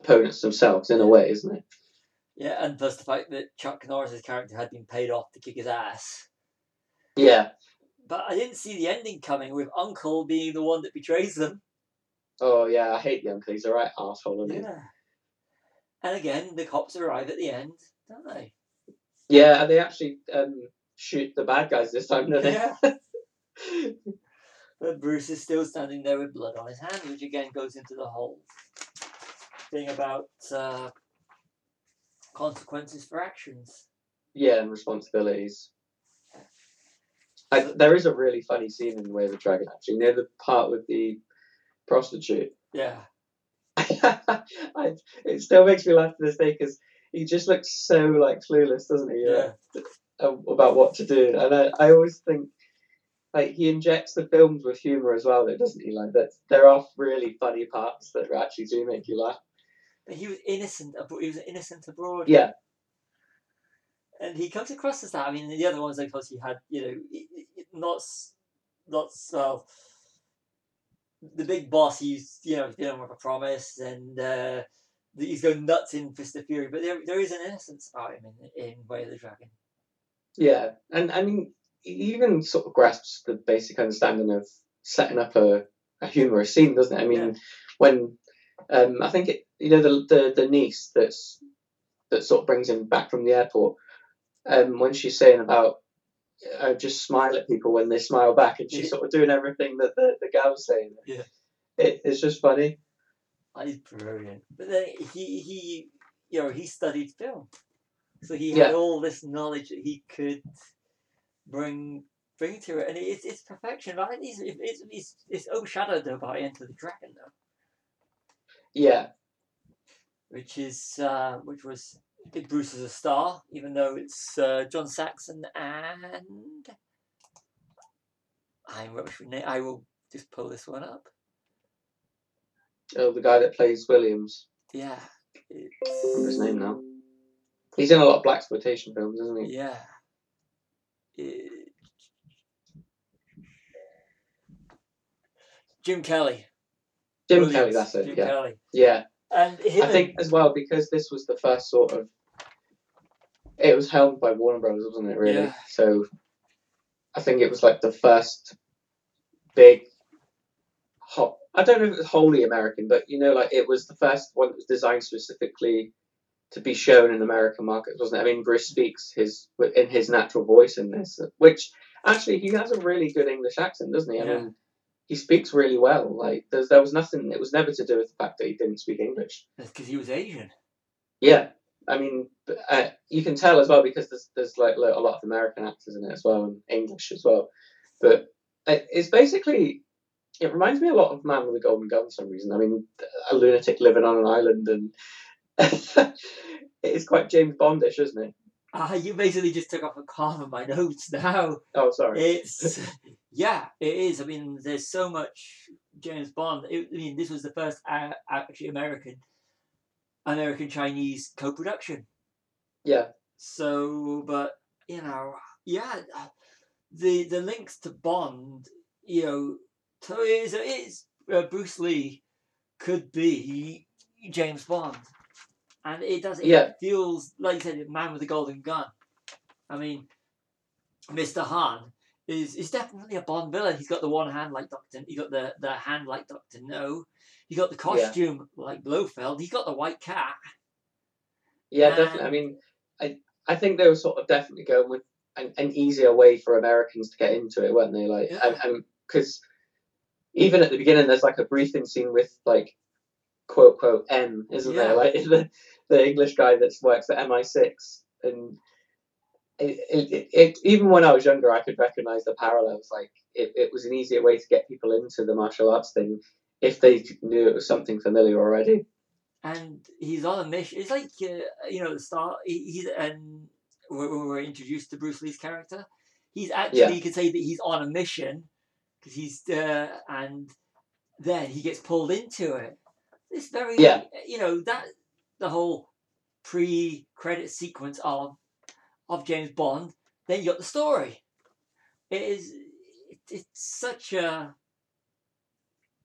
opponents themselves, in a way, isn't it? Yeah, and plus the fact that Chuck Norris's character had been paid off to kick his ass. Yeah. But I didn't see the ending coming with Uncle being the one that betrays them. Oh, yeah, I hate the Uncle. He's a right arsehole, isn't he? Yeah. And again, the cops arrive at the end, don't they? Yeah, and they actually... Um, shoot the bad guys this time, don't yeah. they? But Bruce is still standing there with blood on his hand, which again goes into the whole thing about uh, consequences for actions. Yeah, and responsibilities. Yeah. I, there is a really funny scene in The Way of the Dragon, actually, near the part with the prostitute. Yeah. I, it still makes me laugh to this day, because he just looks so, like, clueless, doesn't he? Yeah. yeah. about what to do, and I, I always think like he injects the films with humour as well, though, doesn't he? Like that, there are really funny parts that actually do make you laugh. But he was innocent. He was innocent abroad. Yeah, and he comes across as that. I mean, the other ones, of course, he had, you know, not not well. The Big Boss, he's you know dealing with a promise, and uh, he's going nuts in Fist of Fury. But there there is an innocence about him in, in Way of the Dragon. Yeah, and I mean, he even sort of grasps the basic understanding of setting up a, a humorous scene, doesn't it? I mean, yeah. when um, I think it, you know, the, the the niece that's that sort of brings him back from the airport, um, when she's saying about uh, just smile at people when they smile back, and she's yeah. sort of doing everything that the, the gal's saying. Yeah, it, it's just funny. That is brilliant. But then he, he, you know, he studied film, so he had yeah. all this knowledge that he could bring bring to it, and it's it's perfection. Right? It's it's it's, it's overshadowed though by Enter the Dragon, though. Yeah. Which is uh, which was did Bruce as a star, even though it's uh, John Saxon and I'm rubbish with names. I will just pull this one up. Oh, the guy that plays Williams. Yeah. It's... I remember his name now. He's in a lot of blaxploitation films, isn't he? Yeah. It... Jim Kelly. Jim Williams. Kelly, that's it. Jim yeah. Kelly. Yeah. And I think as well, because this was the first sort of, it was helmed by Warner Brothers, wasn't it, really? Yeah. So I think it was like the first big, hot, I don't know if it was wholly American, but, you know, like it was the first one that was designed specifically to be shown in American markets, wasn't it? I mean, Bruce speaks his in his natural voice in this, which actually he has a really good English accent, doesn't he? I yeah. mean, he speaks really well. Like there's, there was nothing. It was never to do with the fact that he didn't speak English. That's because he was Asian. Yeah, I mean, uh, you can tell as well because there's there's like a lot of American actors in it as well, and English as well. But it's basically, it reminds me a lot of Man with a Golden Gun for some reason. I mean, a lunatic living on an island, and it's quite James Bondish, isn't it? Ah, uh, you basically just took off a column of my notes now. Oh, sorry. It's yeah, it is. I mean, there's so much James Bond. It, I mean, this was the first uh, actually American, American Chinese co-production. Yeah. So, but you know, yeah, the the links to Bond, you know, so it is. It is uh, Bruce Lee could be James Bond. And it does, it yeah. feels, like you said, Man with a Golden Gun. I mean, Mister Han is is definitely a Bond villain. He's got the one hand like Doctor He's got the, the hand like Doctor No. He's got the costume yeah. like Blofeld. He's got the white cat. Yeah, and... definitely. I mean, I I think they were sort of definitely going with an, an easier way for Americans to get into it, weren't they? Like, yeah. and because even at the beginning, there's like a briefing scene with like, quote quote M, isn't yeah. there? Like the, the English guy that works at M I six, and it, it, it even when I was younger, I could recognise the parallels. Like it, it was an easier way to get people into the martial arts thing if they knew it was something familiar already. And he's on a mission. It's like uh, you know, the start. He, he's and when we were introduced to Bruce Lee's character, he's actually yeah. you could say that he's on a mission because he's uh, and then he gets pulled into it. It's very, yeah. you know, that the whole pre-credit sequence of of James Bond. Then you got the story. It is, it, it's such a,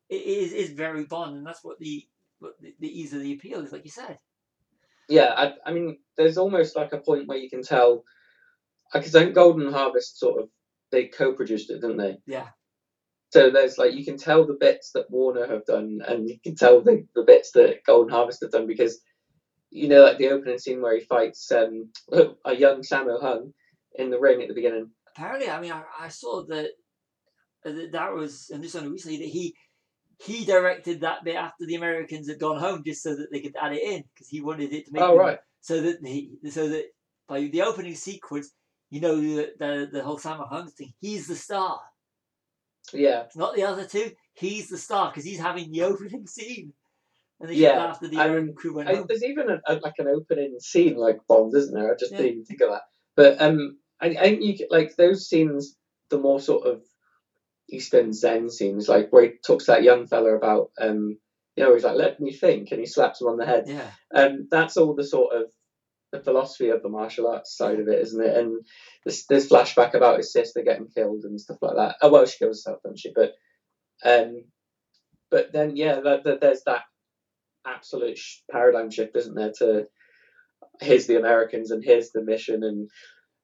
it is is very Bond, and that's what the what the, the ease of the appeal is, like you said. Yeah, I, I mean, there's almost like a point where you can tell, because I think Golden Harvest sort of they co-produced it, didn't they? Yeah. So there's like, you can tell the bits that Warner have done and you can tell the, the bits that Golden Harvest have done because, you know, like the opening scene where he fights um, a young Sammo Hung in the ring at the beginning. Apparently, I mean, I, I saw that, that that was, and this one recently, that he he directed that bit after the Americans had gone home just so that they could add it in because he wanted it to make oh, them, right. so that he, so that by the opening sequence, you know, the, the, the whole Sammo Hung thing, he's the star. Yeah, it's not the other two. He's the star because he's having the opening scene, and they yeah. after the I mean, crew went I, there's even a, a, like an opening scene like Bond, isn't there? I just yeah. didn't even think of that. But um, I, I think you like those scenes, the more sort of Eastern Zen scenes, like where he talks to that young fella about um, you know, he's like, "Let me think," and he slaps him on the head. Yeah, and um, that's all the sort of the philosophy of the martial arts side of it, isn't it? And this this flashback about his sister getting killed and stuff like that. Oh well, she kills herself, doesn't she? But um, but then yeah, the, the, there's that absolute sh- paradigm shift, isn't there? To here's the Americans and here's the mission and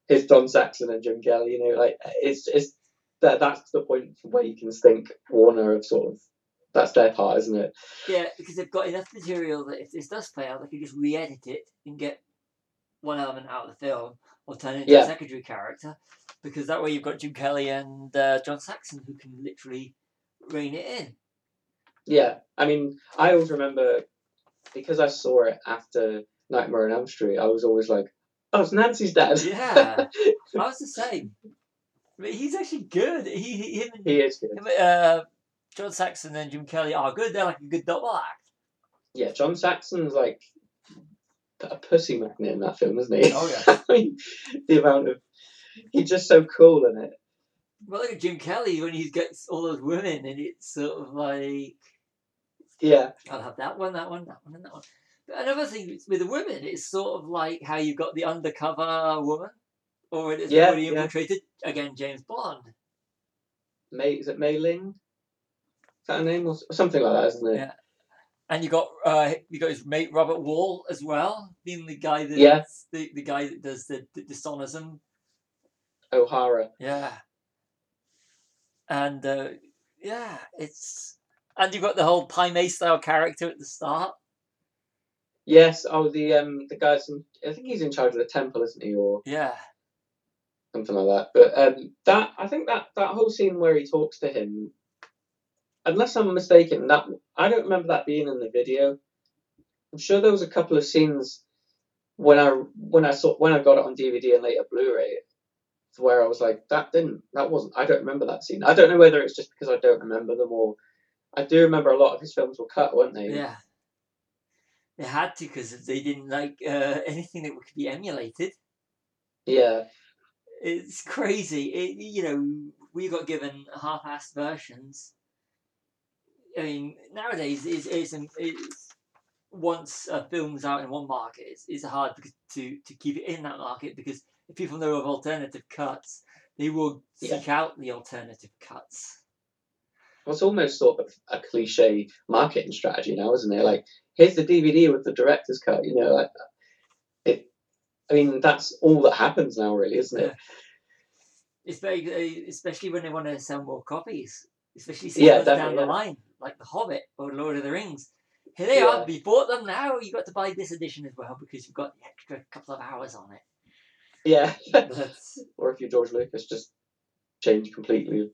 here's John Saxon and Jim Kelly. You know, like it's it's that that's the point where you can think Warner of sort of that's their part, isn't it? Yeah, because they've got enough material that if this does play out, they can just re-edit it and get one element out of the film or turn it into yeah. a secondary character, because that way you've got Jim Kelly and uh, John Saxon who can literally rein it in. Yeah, I mean, I always remember, because I saw it after Nightmare on Elm Street, I was always like, oh, it's Nancy's dad. Yeah, I was the same. But he's actually good. He he, him and, he is good. Him, uh, John Saxon and Jim Kelly are good. They're like a good double act. Yeah, John Saxon's like a pussy magnet in that film, isn't he? Oh, yeah. I mean, the amount of... He's just so cool in it. Well, look at Jim Kelly when he gets all those women and it's sort of like... Yeah. I'll have that one, that one, that one, and that one. But another thing with the women, it's sort of like how you've got the undercover woman, or it is yeah, already infiltrated. Yeah. Again, James Bond. May, is it Mei Ling? Is that her name? Or something like that, isn't it? Yeah. And you got uh, you got his mate Robert Wall as well, being the guy that yeah. the, the guy that does the, the dishonorism. O'Hara. Yeah. And uh, yeah, it's and you've got the whole Pai Mei style character at the start. Yes, oh the um the guy's in, I think he's in charge of the temple, isn't he? Or yeah, something like that. But um that I think that that whole scene where he talks to him, unless I'm mistaken, that I don't remember that being in the video. I'm sure there was a couple of scenes when I when I saw when I got it on D V D and later Blu-ray where I was like, that didn't that wasn't I don't remember that scene. I don't know whether it's just because I don't remember them, or I do remember a lot of his films were cut, weren't they? Yeah. They had to because they didn't like uh, anything that could be emulated. Yeah, it's crazy. It, you know, we got given half-assed versions. I mean, nowadays it's, it's, it's once a film's out in one market, it's, it's hard to to keep it in that market because if people know of alternative cuts, they will yeah. seek out the alternative cuts. Well, it's almost sort of a cliche marketing strategy now, isn't it? Like, here's the D V D with the director's cut, you know, like that. It, I mean, that's all that happens now, really, isn't it? Yeah. It's very, especially when they want to sell more copies, especially yeah, down yeah. the line, like The Hobbit or Lord of the Rings. Here they yeah. are, we bought them now, you've got to buy this edition as well because you've got the extra couple of hours on it. Yeah. Or if you're George Lucas, just change completely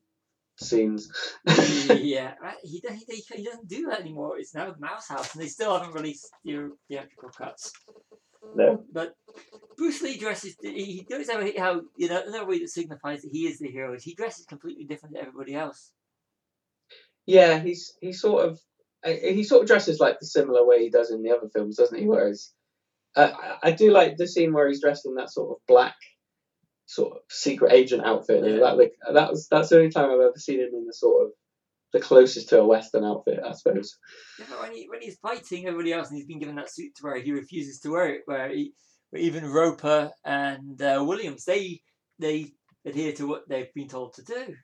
scenes. Yeah, right. He, he, he doesn't do that anymore. It's now Mouse House, and they still haven't released the theatrical cuts. No. But Bruce Lee dresses. He knows how, you know, another way that signifies that he is the hero is he dresses completely different to everybody else. Yeah, he's he sort of he sort of dresses like the similar way he does in the other films, doesn't he? Whereas uh, I do like the scene where he's dressed in that sort of black sort of secret agent outfit. Yeah. That, like, that was that's the only time I've ever seen him in the sort of the closest to a Western outfit, I suppose. Yeah, but when he when he's fighting everybody else and he's been given that suit to wear, he refuses to wear it. Where he, even Roper and uh, Williams, they they adhere to what they've been told to do.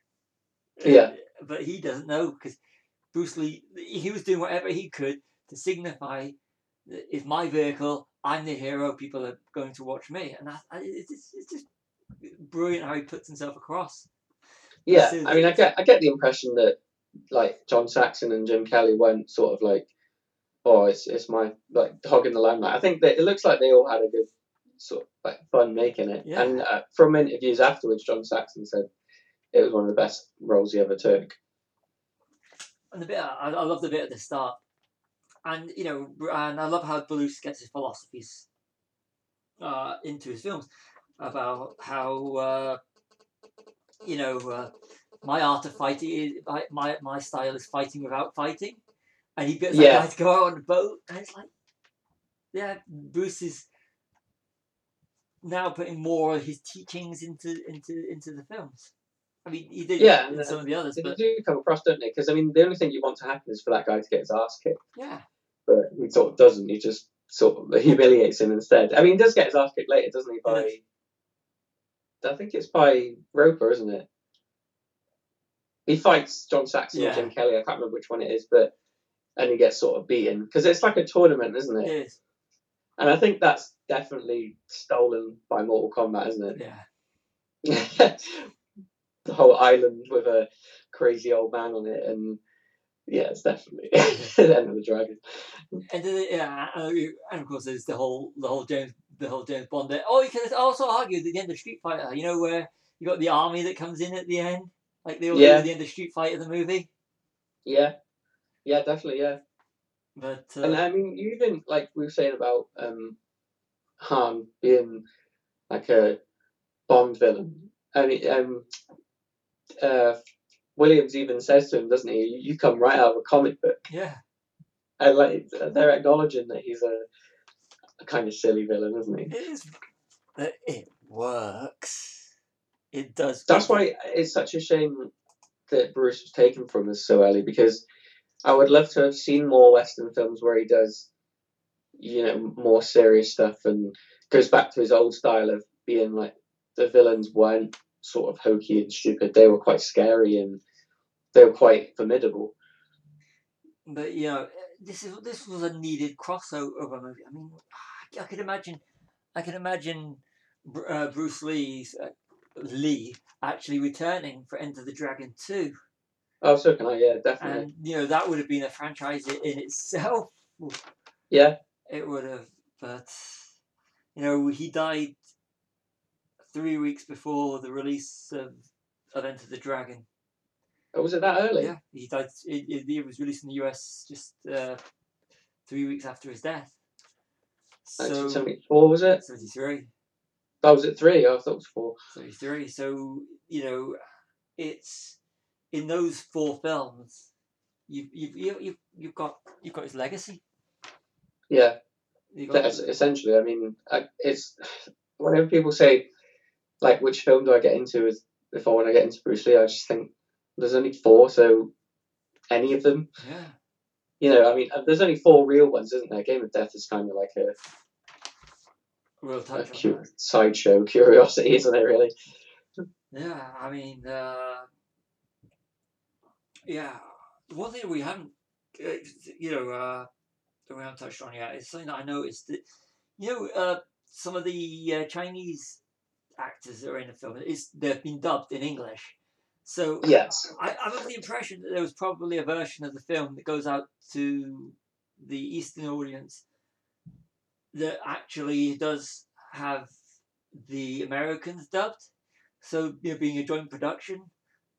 Yeah, uh, but he doesn't know because Bruce Lee he was doing whatever he could to signify that it's my vehicle, I'm the hero, people are going to watch me, and that it's, it's just. Brilliant how he puts himself across. Yeah, so, I mean, I get, I get the impression that like John Saxon and Jim Kelly weren't sort of like, oh, it's it's my like hog in the limelight. I think that it looks like they all had a good sort of like fun making it. Yeah. And uh, from interviews afterwards, John Saxon said it was one of the best roles he ever took. And the bit I, I love the bit at the start, and you know, and I love how Bruce gets his philosophies uh, into his films. About how uh, you know uh, my art of fighting is my, my my style is fighting without fighting, and he gets yeah. that guy to go out on the boat, and it's like, yeah, Bruce is now putting more of his teachings into into into the films. I mean, he did yeah, in some of the others, they but do come across, don't they? Because I mean, the only thing you want to happen is for that guy to get his ass kicked. Yeah, but he sort of doesn't. He just sort of humiliates him instead. I mean, he does get his ass kicked later, doesn't he? By yeah. I think it's by Roper, isn't it? He fights John Saxon yeah. or Jim Kelly. I can't remember which one it is, but and he gets sort of beaten because it's like a tournament, isn't it? It is. And I think that's definitely stolen by Mortal Kombat, isn't it? Yeah. The whole island with a crazy old man on it, and yeah, it's definitely the End of the Dragon. And then, yeah, and of course there's the whole the whole James. The whole James Bond there. Oh, you can also argue that the end of Street Fighter, you know, where you got the army that comes in at the end, like they all yeah. do at the end of Street Fighter, the movie. Yeah, yeah, definitely, yeah. But uh, and I mean, even like we were saying about um, Han being like a Bond villain. I mean, um, uh, Williams even says to him, doesn't he? You, you come right out of a comic book. Yeah. And like they're acknowledging that he's a, a kind of silly villain, isn't he? It is. It works. It does. That's why it's such a shame that Bruce was taken from us so early, because I would love to have seen more Western films where he does, you know, more serious stuff and goes back to his old style of being like the villains weren't sort of hokey and stupid. They were quite scary and they were quite formidable. But, you know, this is this was a needed crossover movie. I mean, I could imagine, I could imagine uh, Bruce Lee's uh, Lee actually returning for End of the Dragon two. Oh, so can I? Yeah, definitely. And you know that would have been a franchise in itself. Yeah, it would have. But you know, he died three weeks before the release of, of Enter the Dragon. Oh, was it that early? Yeah, he died. It, it was released in the U S just uh, three weeks after his death. So seventy-four was it? Seventy-three. That was it. Three. Oh, I thought it was four. Seventy-three. So you know, it's. In those four films, you've you've you've you've got you've got his legacy. Yeah, that's essentially. I mean, I, it's whenever people say, like, which film do I get into? Is if I want to get into Bruce Lee, I just think there's only four, so any of them. Yeah. You know, I mean, there's only four real ones, isn't there? Game of Death is kind of like a, we'll touch a cu- sideshow curiosity, isn't it? Really. Yeah, I mean. Uh... Yeah, one thing we haven't, you know, uh, we haven't touched on yet is something that I noticed that, you know, uh, some of the uh, Chinese actors that are in the film, is they've been dubbed in English. So yes. I, I'm under the impression that there was probably a version of the film that goes out to the Eastern audience that actually does have the Americans dubbed. So, you know, being a joint production,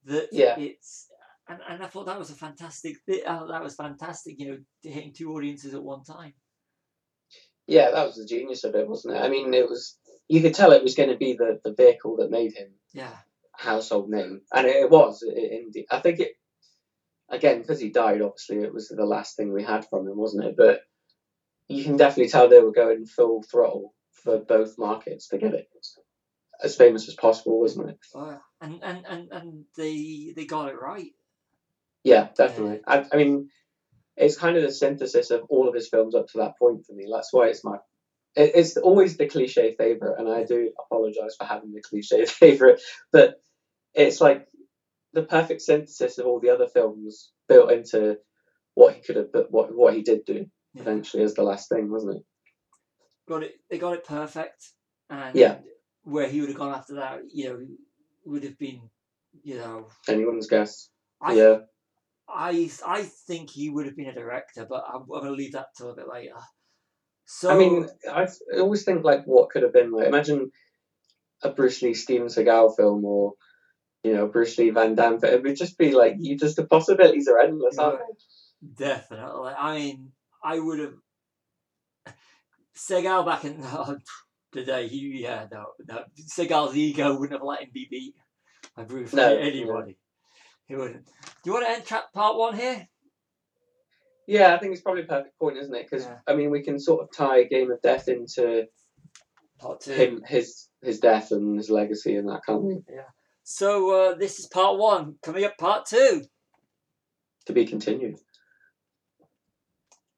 that yeah. it's... And and I thought that was a fantastic. Uh, that was fantastic. You know, hitting two audiences at one time. Yeah, that was the genius of it, wasn't it? I mean, it was. You could tell it was going to be the, the vehicle that made him. Yeah. Household name, and it, it was. Indeed, I think it. Again, because he died, obviously, it was the last thing we had from him, wasn't it? But you can definitely tell they were going full throttle for both markets to get it as famous as possible, wasn't it? Uh, and, and and and they they got it right. Yeah, definitely. I, I mean, it's kind of the synthesis of all of his films up to that point for me. That's why it's my... It, it's always the cliche favourite, and I do apologise for having the cliche favourite, but it's like the perfect synthesis of all the other films built into what he could have... But what, what he did do, yeah. eventually, as the last thing, wasn't it? Got it. They got it perfect, and yeah. where he would have gone after that, you know, would have been, you know... Anyone's guess. I, yeah. I I think he would have been a director, but I'm, I'm going to leave that till a bit later. So I mean, I always think like what could have been like. Imagine a Bruce Lee Steven Seagal film, or you know, Bruce Lee Van Damme. It would just be like you. Just the possibilities are endless, yeah, aren't they? Definitely. I mean, I would have Seagal back in oh, today. He yeah no no Seagal's ego wouldn't have let him be beat by Bruce Lee. No, anybody. No. He wouldn't. Do you want to end tra- part one here? Yeah, I think it's probably a perfect point, isn't it? Because, yeah. I mean, we can sort of tie Game of Death into part two. Him, his his death and his legacy and that, can't we? Yeah. So uh, this is part one. Coming up, part two. To be continued.